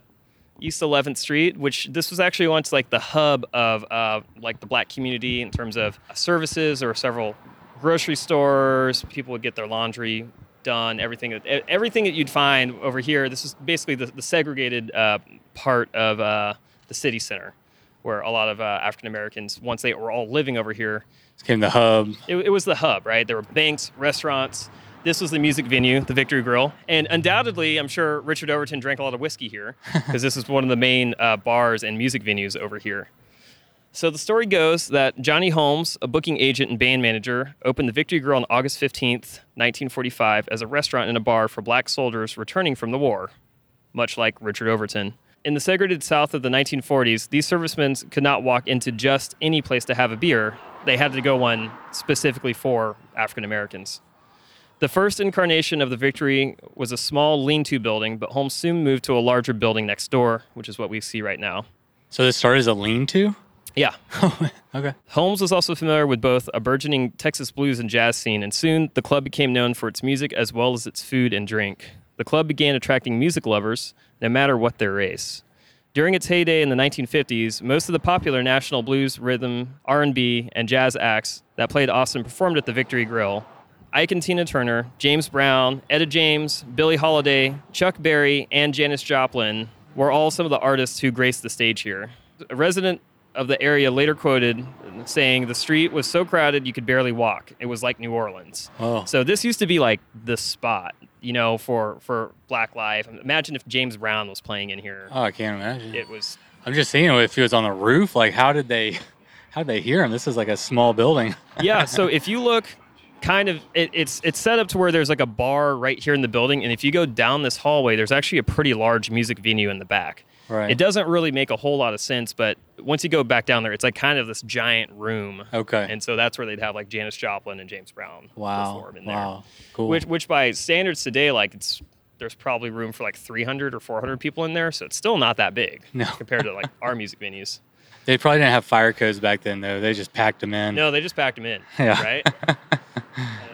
East eleventh Street, which this was actually once like the hub of uh, like the black community in terms of services. There were several grocery stores. People would get their laundry done, everything everything that you'd find over here. This is basically the, the segregated uh, part of uh, the city center, where a lot of uh, African Americans, once they were all living over here, it became the hub. It, it was the hub, right? There were banks, restaurants. This was the music venue, the Victory Grill, and undoubtedly, I'm sure Richard Overton drank a lot of whiskey here, because this is one of the main uh, bars and music venues over here. So the story goes that Johnny Holmes, a booking agent and band manager, opened the Victory Grill on August fifteenth, nineteen forty-five, as a restaurant and a bar for black soldiers returning from the war, much like Richard Overton. In the segregated South of the nineteen forties, these servicemen could not walk into just any place to have a beer. They had to go one specifically for African Americans. The first incarnation of the Victory was a small lean-to building, but Holmes soon moved to a larger building next door, which is what we see right now. So this started as a lean-to? Yeah. Okay. Holmes was also familiar with both a burgeoning Texas blues and jazz scene, and soon the club became known for its music as well as its food and drink. The club began attracting music lovers, no matter what their race. During its heyday in the nineteen fifties, most of the popular national blues, rhythm, R and B, and jazz acts that played Austin performed at the Victory Grill. Ike and Tina Turner, James Brown, Etta James, Billie Holiday, Chuck Berry, and Janis Joplin were all some of the artists who graced the stage here. A resident of the area later quoted saying, "The street was so crowded you could barely walk. It was like New Orleans." Oh. So this used to be like the spot, you know, for, for black life. Imagine if James Brown was playing in here. Oh, I can't imagine. It was. I'm just seeing if he was on the roof. Like, how did they, how did they hear him? This is like a small building. Yeah. So if you look, kind of, it, it's it's set up to where there's like a bar right here in the building, and if you go down this hallway, there's actually a pretty large music venue in the back. Right. It doesn't really make a whole lot of sense, but once you go back down there, it's like kind of this giant room. Okay. And so that's where they'd have like Janis Joplin and James Brown wow. perform in there. Wow. Cool. Which, which by standards today, like it's there's probably room for like three hundred or four hundred people in there, so it's still not that big no. compared to like our music venues. They probably didn't have fire codes back then, though. They just packed them in. No, they just packed them in. Yeah. Right.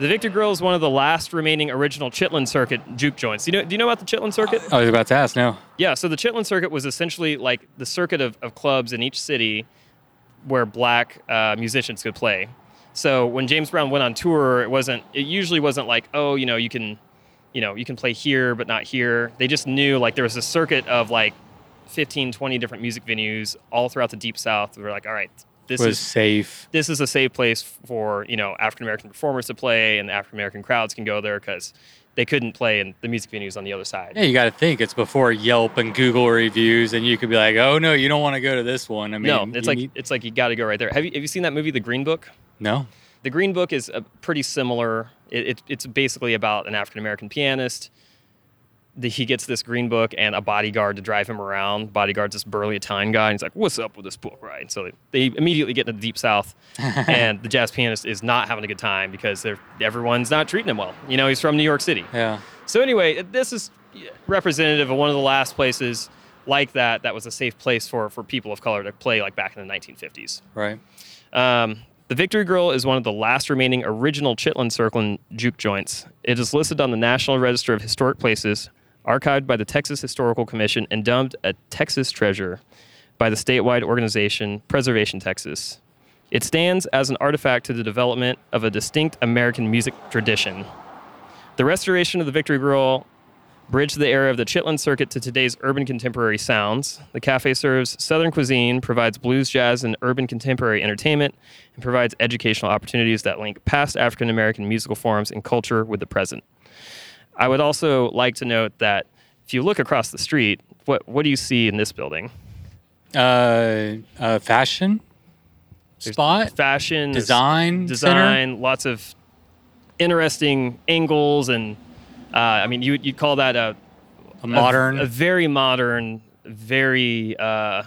The Victor Grill is one of the last remaining original Chitlin Circuit juke joints. Do you know, do you know about the Chitlin Circuit? I was about to ask, no. Yeah, so the Chitlin Circuit was essentially like the circuit of, of clubs in each city where black uh, musicians could play. So when James Brown went on tour, it wasn't. It usually wasn't like, oh, you know, you can, you know, you can play here but not here. They just knew like there was a circuit of like fifteen, twenty different music venues all throughout the Deep South. We were like, all right. This was is safe. This is a safe place for, you know, African American performers to play, and African American crowds can go there because they couldn't play in the music venues on the other side. Yeah, you got to think. It's before Yelp and Google reviews, and you could be like, oh, no, you don't want to go to this one. I mean, no, it's like need- it's like you got to go right there. Have you have you seen that movie, The Green Book? No. The Green Book is a pretty similar. It, it, it's basically about an African-American pianist. The, he gets this green book and a bodyguard to drive him around. Bodyguard's this burly Italian guy, and he's like, what's up with this book, right? And so they, they immediately get into the Deep South, and the jazz pianist is not having a good time because they're, everyone's not treating him well. You know, he's from New York City. Yeah. So anyway, this is representative of one of the last places like that that was a safe place for, for people of color to play, like, back in the nineteen fifties. Right. Um, the Victory Grill is one of the last remaining original Chitlin Circuit juke joints. It is listed on the National Register of Historic Places, archived by the Texas Historical Commission, and dubbed a Texas treasure by the statewide organization Preservation Texas. It stands as an artifact to the development of a distinct American music tradition. The restoration of the Victory Grill bridged the era of the Chitlin Circuit to today's urban contemporary sounds. The cafe serves Southern cuisine, provides blues, jazz, and urban contemporary entertainment, and provides educational opportunities that link past African-American musical forms and culture with the present. I would also like to note that if you look across the street, what what do you see in this building? Uh, uh, fashion spot, fashion design, design, center. Lots of interesting angles, and uh, I mean, you you'd call that a, a modern, a, a very modern, very uh,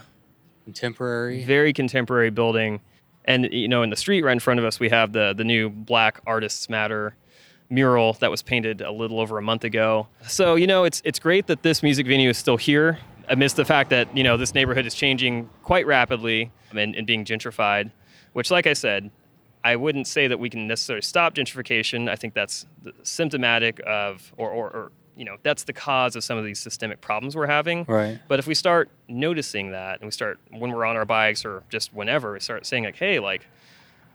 contemporary, very contemporary building. And you know, in the street right in front of us, we have the the new Black Artists Matter mural that was painted a little over a month ago. So, you know, it's it's great that this music venue is still here amidst the fact that, you know, this neighborhood is changing quite rapidly and, and being gentrified, which, like I said, I wouldn't say that we can necessarily stop gentrification. I think that's symptomatic of, or, or, or you know, that's the cause of some of these systemic problems we're having. Right. But if we start noticing that and we start, when we're on our bikes or just whenever, we start saying like, hey, like,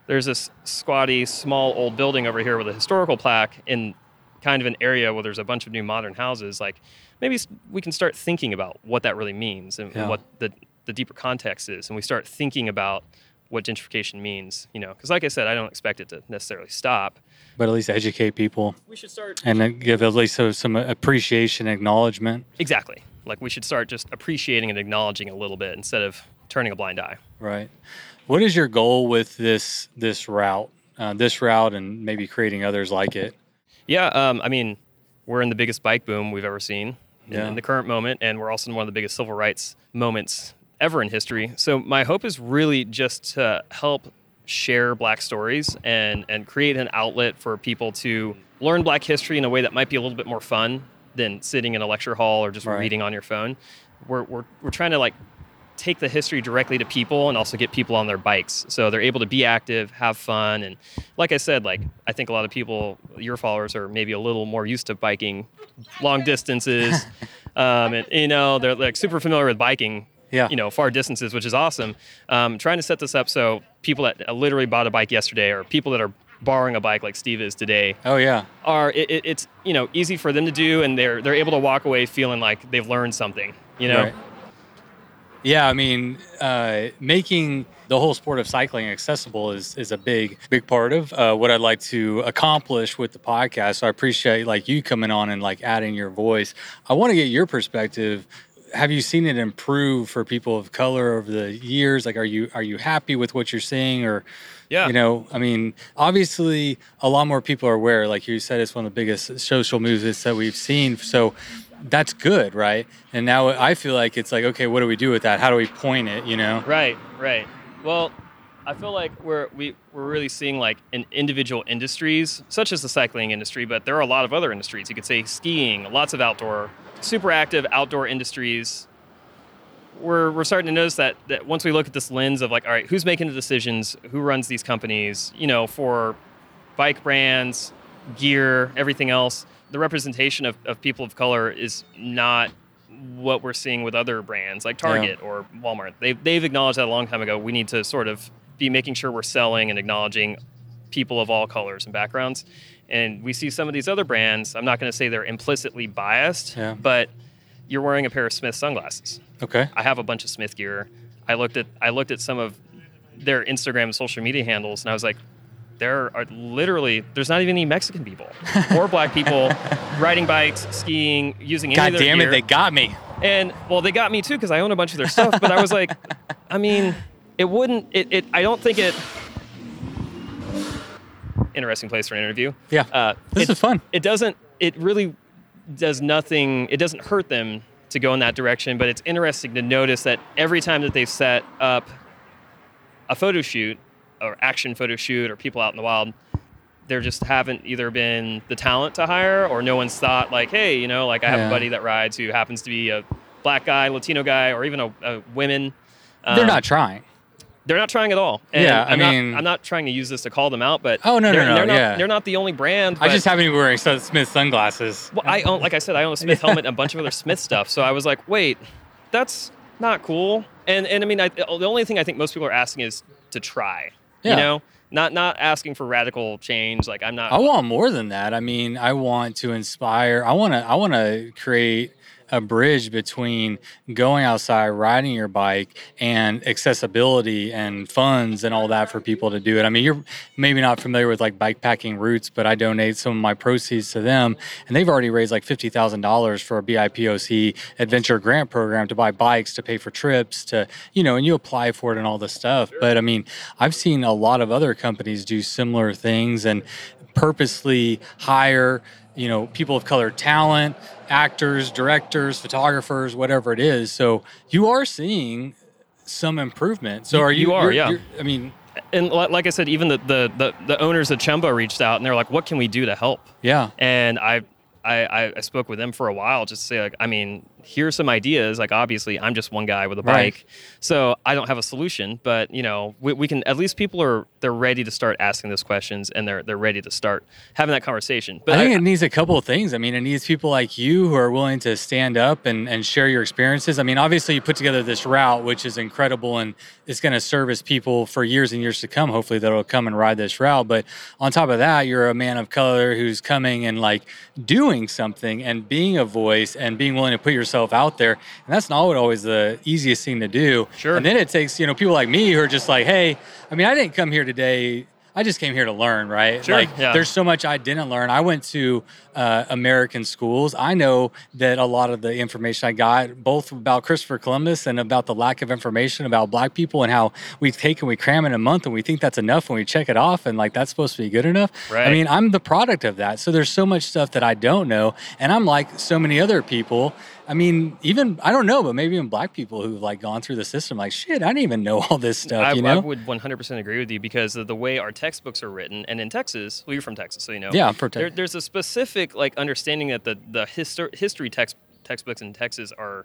there's this squatty, small old building over here with a historical plaque in kind of an area where there's a bunch of new modern houses. Like, maybe we can start thinking about what that really means and yeah. what the, the deeper context is. And we start thinking about what gentrification means, you know, because like I said, I don't expect it to necessarily stop. But at least educate people. We should start. And give at least some appreciation, acknowledgement. Exactly. Like, we should start just appreciating and acknowledging a little bit instead of turning a blind eye. Right. What is your goal with this this route, uh, this route, and maybe creating others like it? Yeah, um, I mean, we're in the biggest bike boom we've ever seen yeah. in, in the current moment, and we're also in one of the biggest civil rights moments ever in history. So my hope is really just to help share Black stories and, and create an outlet for people to learn Black history in a way that might be a little bit more fun than sitting in a lecture hall or just right. reading on your phone. We're we're we're trying to, like, take the history directly to people and also get people on their bikes so they're able to be active, have fun. And like I said, like, I think a lot of people, your followers, are maybe a little more used to biking long distances. um, and, you know, they're like super familiar with biking, yeah. you know, far distances, which is awesome. Um, trying to set this up so people that literally bought a bike yesterday or people that are borrowing a bike like Steve is today. Oh yeah. Are it, it, it's, you know, easy for them to do, and they're, they're able to walk away feeling like they've learned something, you know? Right. Yeah, I mean, uh, making the whole sport of cycling accessible is is a big, big part of uh, what I'd like to accomplish with the podcast. So I appreciate, like, you coming on and, like, adding your voice. I want to get your perspective. Have you seen it improve for people of color over the years? Like, are you are you happy with what you're seeing? Or, yeah. you know, I mean, obviously, a lot more people are aware. Like you said, it's one of the biggest social movements that we've seen. So that's good, right? And now I feel like it's like, okay, what do we do with that? How do we point it, you know? Right, right. Well, I feel like we're we, we're really seeing, like, in individual industries, such as the cycling industry, but there are a lot of other industries. You could say skiing, lots of outdoor, super active outdoor industries. We're we're starting to notice that, that once we look at this lens of, like, all right, who's making the decisions, who runs these companies, you know, for bike brands, gear, everything else, the representation of, of people of color is not what we're seeing with other brands like Target yeah. or Walmart. They've, they've acknowledged that a long time ago. We need to sort of be making sure we're selling and acknowledging people of all colors and backgrounds. And we see some of these other brands, I'm not going to say they're implicitly biased, yeah. but you're wearing a pair of Smith sunglasses. Okay. I have a bunch of Smith gear. I looked at I looked at some of their Instagram and social media handles, and I was like, there are literally, there's not even any Mexican people or Black people riding bikes, skiing, using any of their gear. God damn it, they got me. And, well, they got me too because I own a bunch of their stuff, but I was like, I mean, it wouldn't, it, it, I don't think it, interesting place for an interview. Yeah, uh, this it, is fun. It doesn't, it really does nothing, it doesn't hurt them to go in that direction, but it's interesting to notice that every time that they've set up a photo shoot or action photo shoot or people out in the wild, there just haven't either been the talent to hire or no one's thought like, hey, you know, like I have yeah. a buddy that rides who happens to be a black guy, Latino guy, or even a, a women. Um, they're not trying. They're not trying at all. And yeah, I I'm mean, not, I'm not trying to use this to call them out, but oh no, they're, no, no, they're not, yeah. they're not the only brand. I just happen to be wearing Smith sunglasses. Well, I own, like I said, I own a Smith helmet and a bunch of other Smith stuff. So I was like, wait, that's not cool. And and I mean, I, the only thing I think most people are asking is to try. Yeah. You know, not not asking for radical change. Like I'm not. I want more than that. I mean, I want to inspire. I want to. I want to create a bridge between going outside, riding your bike, and accessibility and funds and all that for people to do it. I mean, you're maybe not familiar with like bikepacking routes, but I donate some of my proceeds to them, and they've already raised like fifty thousand dollars for a B I P O C adventure grant program to buy bikes, to pay for trips, to, you know, and you apply for it and all this stuff. But I mean, I've seen a lot of other companies do similar things and purposely hire, you know, people of color talent, actors, directors, photographers, whatever it is. So you are seeing some improvement. So are you? You are, you're, yeah. You're, I mean, and like I said, even the, the the the owners of Chumba reached out and they're like, "What can we do to help?" Yeah. And I I I spoke with them for a while just to say, like, I mean, here's some ideas. Like, obviously, I'm just one guy with a bike, right. So I don't have a solution. But you know, we, we can at least people are they're ready to start asking those questions, and they're they're ready to start having that conversation. But I think I, it needs a couple of things. I mean, it needs people like you who are willing to stand up and, and share your experiences. I mean, obviously, you put together this route, which is incredible, and it's going to service people for years and years to come. Hopefully, that'll come and ride this route. But on top of that, you're a man of color who's coming and like doing something and being a voice and being willing to put yourself out there, and that's not always the easiest thing to do. Sure. And then it takes, you know, people like me who are just like, hey, I mean, I didn't come here today. I just came here to learn, right? Sure. Like, yeah. There's so much I didn't learn. I went to uh, American schools. I know that a lot of the information I got, both about Christopher Columbus and about the lack of information about black people and how we take and we cram in a month and we think that's enough and we check it off and like that's supposed to be good enough. Right. I mean, I'm the product of that. So there's so much stuff that I don't know. And I'm like so many other people. I mean, even, I don't know, but maybe even black people who've like gone through the system, like, shit, I didn't even know all this stuff, I, you know? I would one hundred percent agree with you because of the way our textbooks are written, and in Texas, well, you're from Texas, so you know. Yeah, I'm from Texas. There, there's a specific, like, understanding that the, the histor- history text textbooks in Texas are,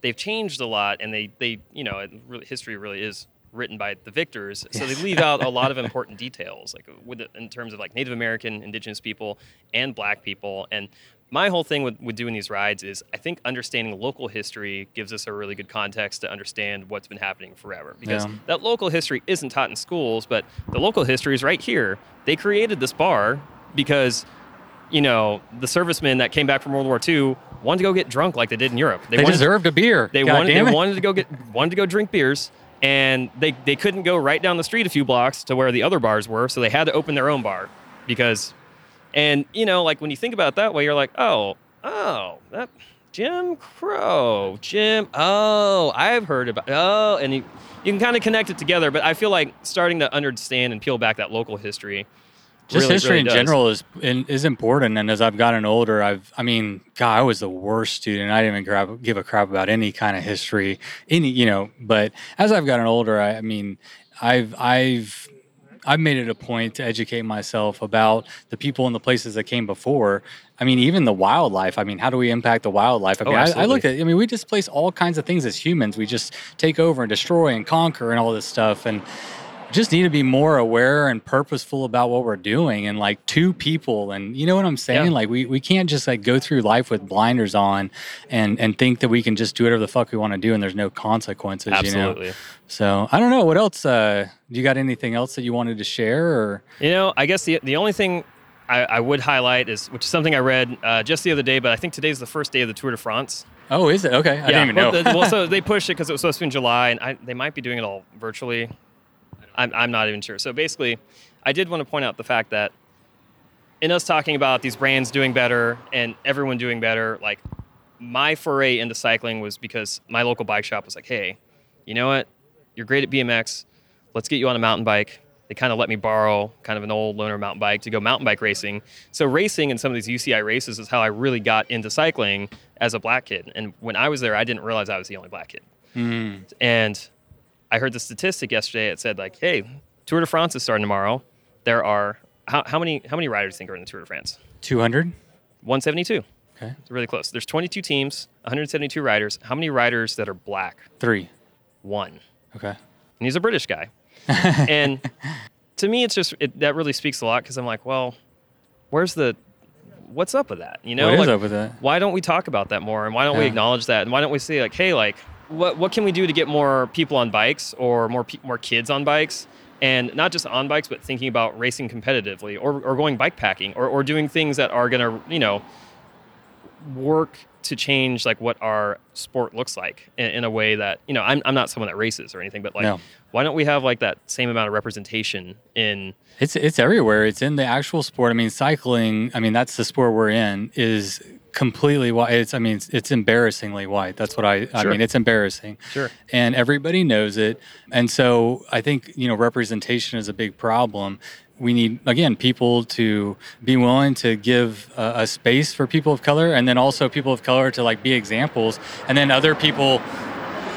they've changed a lot, and they, they you know, it really, history really is written by the victors, so they leave out a lot of important details, like, with in terms of, like, Native American, indigenous people, and black people, and my whole thing with, with doing these rides is I think understanding local history gives us a really good context to understand what's been happening forever. Because yeah. that local history isn't taught in schools, but the local history is right here. They created this bar because, you know, the servicemen that came back from World War Two wanted to go get drunk like they did in Europe. They, they wanted, deserved a beer. They, wanted, they wanted to go get wanted to go drink beers, and they, they couldn't go right down the street a few blocks to where the other bars were, so they had to open their own bar because... And, you know, like, when you think about it that way, you're like, oh, oh, that Jim Crow, Jim, oh, I've heard about, oh, and you, you can kind of connect it together. But I feel like starting to understand and peel back that local history. Just really, history really in does. General is is important. And as I've gotten older, I've, I mean, God, I was the worst student. I didn't even grab, give a crap about any kind of history, any, you know, but as I've gotten older, I, I mean, I've, I've, I've made it a point to educate myself about the people and the places that came before. I mean, even the wildlife. I mean, how do we impact the wildlife? I mean, oh, I, I looked at, I mean, we displace all kinds of things as humans. We just take over and destroy and conquer and all this stuff. And just need to be more aware and purposeful about what we're doing and like to people. And you know what I'm saying? Yeah. Like we, we can't just like go through life with blinders on and, and think that we can just do whatever the fuck we want to do and there's no consequences, absolutely. You know? So I don't know. What else? Uh, do you got anything else that you wanted to share? Or you know, I guess the the only thing I, I would highlight is, which is something I read uh, just the other day, but I think today's the first day of the Tour de France. Oh, is it? Okay. I yeah. didn't even know. Well, the, well, so they pushed it because it was supposed to be in July and I, they might be doing it all virtually. I'm, I'm not even sure. So basically, I did want to point out the fact that in us talking about these brands doing better and everyone doing better, like my foray into cycling was because my local bike shop was like, hey, you know what? You're great at B M X. Let's get you on a mountain bike. They kind of let me borrow kind of an old loaner mountain bike to go mountain bike racing. So racing in some of these U C I races is how I really got into cycling as a black kid. And when I was there, I didn't realize I was the only black kid. Mm. And I heard the statistic yesterday. It said like, hey, Tour de France is starting tomorrow. There are, how, how many how many riders think are in the Tour de France? two hundred? one seventy-two. Okay. It's really close. There's twenty-two teams, one hundred seventy-two riders. How many riders that are black? Three. One. Okay. And he's a British guy. And to me, it's just, it, that really speaks a lot because I'm like, well, where's the, what's up with that? You know, what like, is up with that? Why don't we talk about that more? And why don't yeah. we acknowledge that? And why don't we say like, hey, like, what what can we do to get more people on bikes or more pe- more kids on bikes? And not just on bikes, but thinking about racing competitively or, or going bike packing or, or doing things that are going to, you know, work to change like what our sport looks like in, in a way that, you know, I'm I'm not someone that races or anything, but like, no. Why don't we have like that same amount of representation in? It's it's everywhere. It's in the actual sport. I mean, cycling, I mean, that's the sport we're in is completely white. It's, I mean, it's, it's embarrassingly white. That's what I, I sure. mean, it's embarrassing. Sure. And everybody knows it. And so I think, you know, representation is a big problem. We need, again, people to be willing to give uh, a space for people of color, and then also people of color to like be examples. And then other people,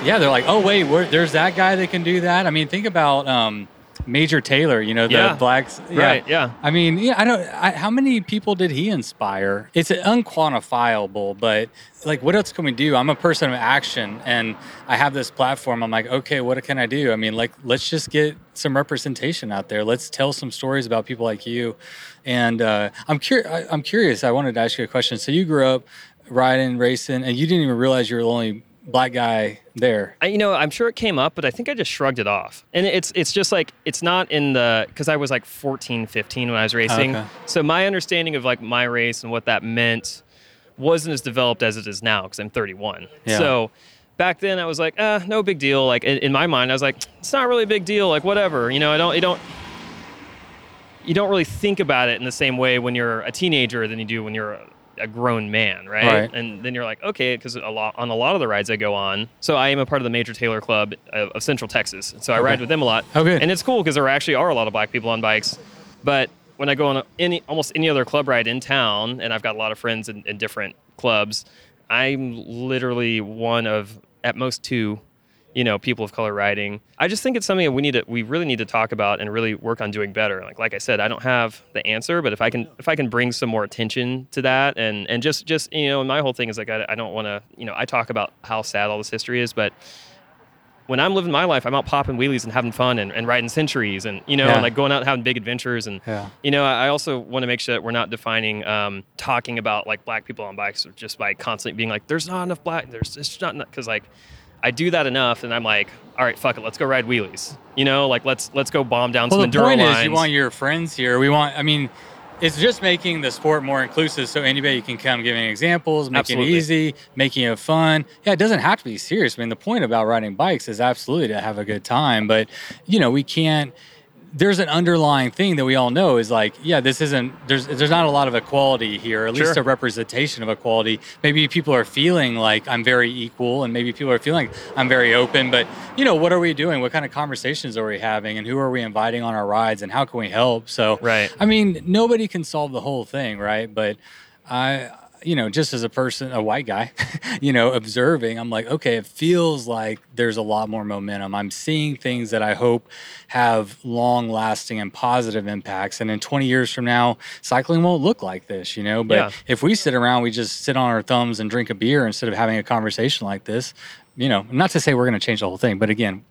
yeah, they're like, oh, wait, we're, there's that guy that can do that. I mean, think about um, Major Taylor, you know, the yeah. blacks. Yeah. Right, yeah. I mean, yeah, I don't, I, how many people did he inspire? It's unquantifiable, but like, what else can we do? I'm a person of action and I have this platform. I'm like, okay, what can I do? I mean, like, let's just get some representation out there. Let's tell some stories about people like you. And uh, I'm, cur- I, I'm curious. I wanted to ask you a question. So you grew up riding, racing, and you didn't even realize you were the only black guy there. I, you know, I'm sure it came up, but I think I just shrugged it off. And it's it's just like, it's not in the, because I was like fourteen, fifteen when I was racing. Oh, okay. So my understanding of like my race and what that meant wasn't as developed as it is now because I'm thirty-one. Yeah. So back then I was like, uh, eh, no big deal. Like in, in my mind, I was like, it's not really a big deal. Like whatever, you know, I don't, you don't, you don't really think about it in the same way when you're a teenager than you do when you're a, a grown man, right? right? And then you're like, okay, because a lot on a lot of the rides I go on, so I am a part of the Major Taylor Club of, of Central Texas, so I okay. ride with them a lot. Okay. And it's cool because there actually are a lot of black people on bikes, but when I go on any almost any other club ride in town, and I've got a lot of friends in, in different clubs, I'm literally one of at most two, you know, people of color riding. I just think it's something that we need to, we really need to talk about and really work on doing better. Like, like I said, I don't have the answer, but if I can, if I can bring some more attention to that, and, and just, just, you know, my whole thing is like, I, I don't want to, you know, I talk about how sad all this history is, but when I'm living my life, I'm out popping wheelies and having fun and, and riding centuries and, you know, yeah. and like going out and having big adventures. And, yeah. you know, I also want to make sure that we're not defining, um, talking about like black people on bikes just by constantly being like, there's not enough black, there's just not enough. Cause like, I do that enough, and I'm like, all right, fuck it, let's go ride wheelies. You know, like let's let's go bomb down well, some enduro lines. Well, the point is, you want your friends here. We want, I mean, it's just making the sport more inclusive, so anybody can come giving examples, making absolutely. It easy, making it fun. Yeah, it doesn't have to be serious. I mean, the point about riding bikes is absolutely to have a good time, but you know, we can't. There's an underlying thing that we all know is like, yeah, this isn't, there's there's not a lot of equality here, at sure. least a representation of equality. Maybe people are feeling like I'm very equal, and maybe people are feeling I'm very open, but you know, what are we doing? What kind of conversations are we having, and who are we inviting on our rides, and how can we help? So, right. I mean, nobody can solve the whole thing, right? But I, you know, just as a person, a white guy, you know, observing, I'm like, okay, it feels like there's a lot more momentum. I'm seeing things that I hope have long lasting and positive impacts. And in twenty years from now, cycling won't look like this, you know, but yeah. if we sit around, we just sit on our thumbs and drink a beer instead of having a conversation like this, you know, not to say we're going to change the whole thing, but again,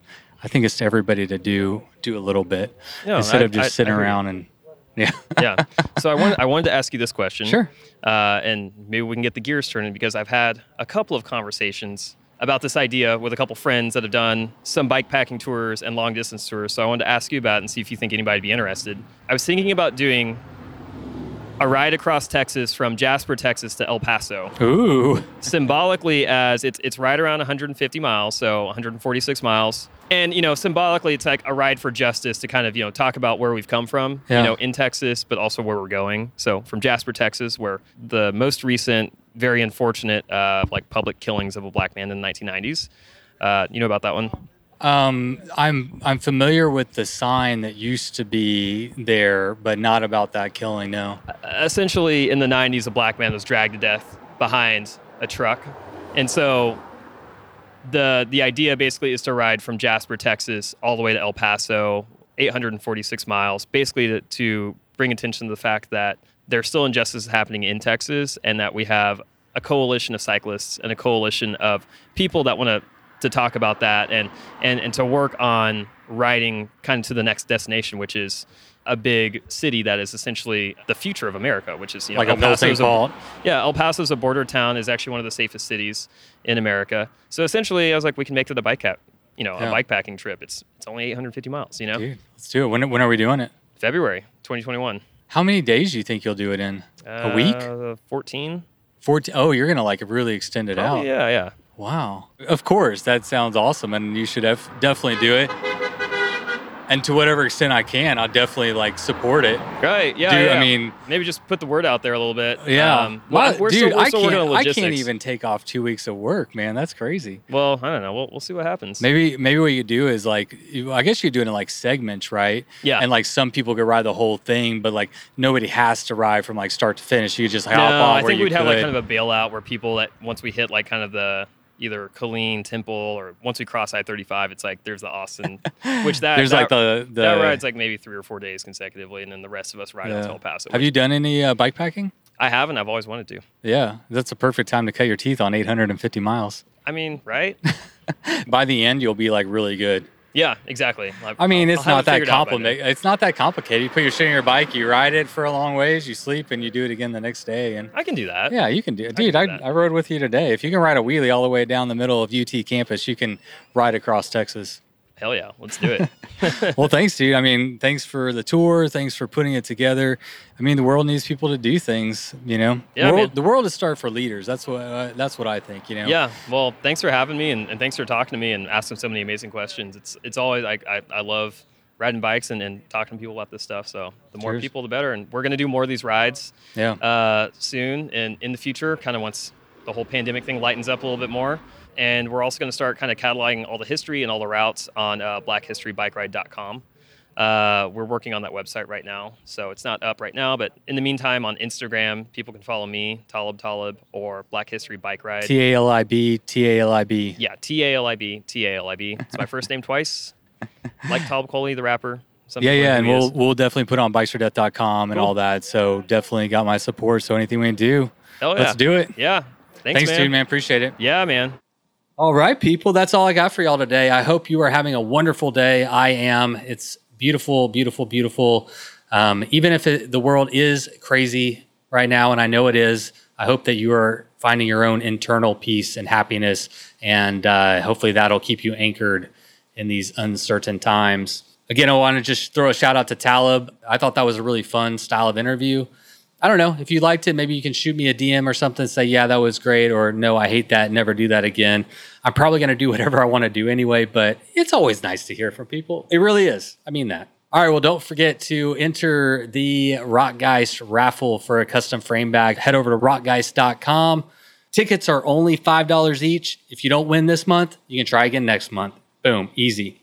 I think it's to everybody to do, do a little bit no, instead I, of just I, sitting I around and yeah. yeah. So I wanted, I wanted to ask you this question. Sure. Uh, and maybe we can get the gears turning, because I've had a couple of conversations about this idea with a couple friends that have done some bike packing tours and long distance tours. So I wanted to ask you about it and see if you think anybody would be interested. I was thinking about doing a ride across Texas from Jasper, Texas to El Paso. Ooh. Symbolically, as it's it's right around one hundred fifty miles, so one hundred forty-six miles. And, you know, symbolically, it's like a ride for justice to kind of, you know, talk about where we've come from, yeah. you know, in Texas, but also where we're going. So from Jasper, Texas, where the most recent, very unfortunate, uh, like public killings of a black man in the nineteen nineties. Uh, you know about that one? Um, I'm I'm familiar with the sign that used to be there, but not about that killing, no. Essentially, in the nineties, a black man was dragged to death behind a truck. And so the the idea basically is to ride from Jasper, Texas, all the way to El Paso, eight hundred forty-six miles, basically to, to bring attention to the fact that there's still injustice happening in Texas and that we have a coalition of cyclists and a coalition of people that want to to talk about that and, and, and to work on riding kind of to the next destination, which is a big city that is essentially the future of America, which is, you know, like El Paso's a, yeah, El Paso's a border town, is actually one of the safest cities in America. So essentially I was like, we can make it a bike cap, you know, yeah. a bike packing trip. It's, it's only eight hundred fifty miles, you know? Dude, let's do it. When, when are we doing it? February twenty twenty-one. How many days do you think you'll do it in? A uh, week? fourteen. fourteen. Oh, you're going to like really extend it Probably, out. Yeah. Yeah. Wow. Of course, that sounds awesome, and you should def- definitely do it. And to whatever extent I can, I'll definitely, like, support it. Right, yeah, dude, yeah. I mean... Maybe just put the word out there a little bit. Yeah. Um, well, we're dude, still, we're still I, can't, I can't even take off two weeks of work, man. That's crazy. Well, I don't know. We'll, we'll see what happens. Maybe maybe what you do is, like... I guess you're doing it, like, segments, right? Yeah. And, like, some people could ride the whole thing, but, like, nobody has to ride from, like, start to finish. You just hop no, on I where think you we'd could. Have, like, kind of a bailout where people that... Once we hit, like, kind of the... either Killeen, Temple, or once we cross I thirty-five, it's like there's the Austin, which that there's that, like the, the that ride's like maybe three or four days consecutively, and then the rest of us ride yeah. until El Paso. Have you done any uh, bike packing? I haven't. I've always wanted to. Yeah, that's a perfect time to cut your teeth on eight hundred fifty miles. I mean, right? By the end, you'll be like really good. Yeah, exactly. I've, I mean, it's not that complicated. It's not that complicated. You put your shit on your bike, you ride it for a long ways, you sleep, and you do it again the next day. And I can do that. Yeah, you can do it, dude. I, I, I rode with you today. If you can ride a wheelie all the way down the middle of U T campus, you can ride across Texas. Hell yeah, let's do it. Well, thanks, dude. I mean, thanks for the tour. Thanks for putting it together. I mean, the world needs people to do things, you know? Yeah, world, I mean, the world is started for leaders. That's what uh, that's what I think, you know? Yeah, well, thanks for having me, and, and thanks for talking to me and asking so many amazing questions. It's it's always, I, I, I love riding bikes and, and talking to people about this stuff. So the more Cheers. People, the better. And we're going to do more of these rides yeah. uh, soon and in the future, kind of once the whole pandemic thing lightens up a little bit more. And we're also going to start kind of cataloging all the history and all the routes on uh, black history bike ride dot com. Uh, we're working on that website right now, so it's not up right now. But in the meantime, on Instagram, people can follow me, Talib Talib, or Black History Bike Ride. T A L I B, T A L I B. Yeah, T A L I B, T A L I B. It's my first name twice. Like Talib Coley, the rapper. Yeah, yeah, and we'll, we'll definitely put on bikes for death dot com and cool. all that. So definitely got my support, so anything we can do, Hell yeah. let's do it. Yeah, thanks, Thanks, man. dude, man. Appreciate it. Yeah, man. All right, people, that's all I got for y'all today. I hope you are having a wonderful day. I am. It's beautiful, beautiful, beautiful. Um, even if it, the world is crazy right now, and I know it is, I hope that you are finding your own internal peace and happiness, and uh, hopefully that'll keep you anchored in these uncertain times. Again, I want to just throw a shout out to Talib. I thought that was a really fun style of interview. I don't know. If you liked it, maybe you can shoot me a D M or something, say, yeah, that was great, or no, I hate that, never do that again. I'm probably going to do whatever I want to do anyway, but it's always nice to hear from people. It really is. I mean that. All right, well, don't forget to enter the Rockgeist raffle for a custom frame bag. Head over to rockgeist dot com. Tickets are only five dollars each. If you don't win this month, you can try again next month. Boom, easy.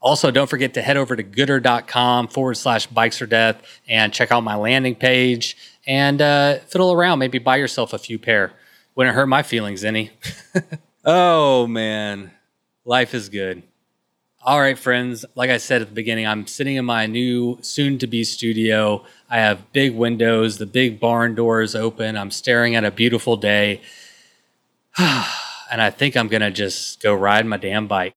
Also, don't forget to head over to goodr.com forward slash bikes for death and check out my landing page. And uh, fiddle around, maybe buy yourself a few pair. Wouldn't hurt my feelings any. Oh, man. Life is good. All right, friends. Like I said at the beginning, I'm sitting in my new soon-to-be studio. I have big windows. The big barn door is open. I'm staring at a beautiful day. And I think I'm going to just go ride my damn bike.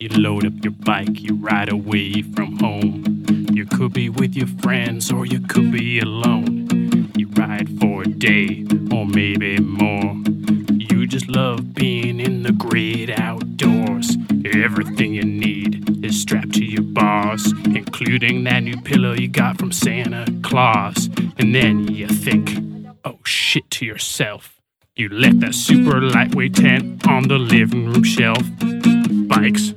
You load up your bike, you ride away from home. You could be with your friends or you could be alone. Ride for a day or maybe more. You just love being in the great outdoors. Everything you need is strapped to your bars, including that new pillow you got from Santa Claus. And then you think, oh shit, to yourself. You left that super lightweight tent on the living room shelf. Bikes,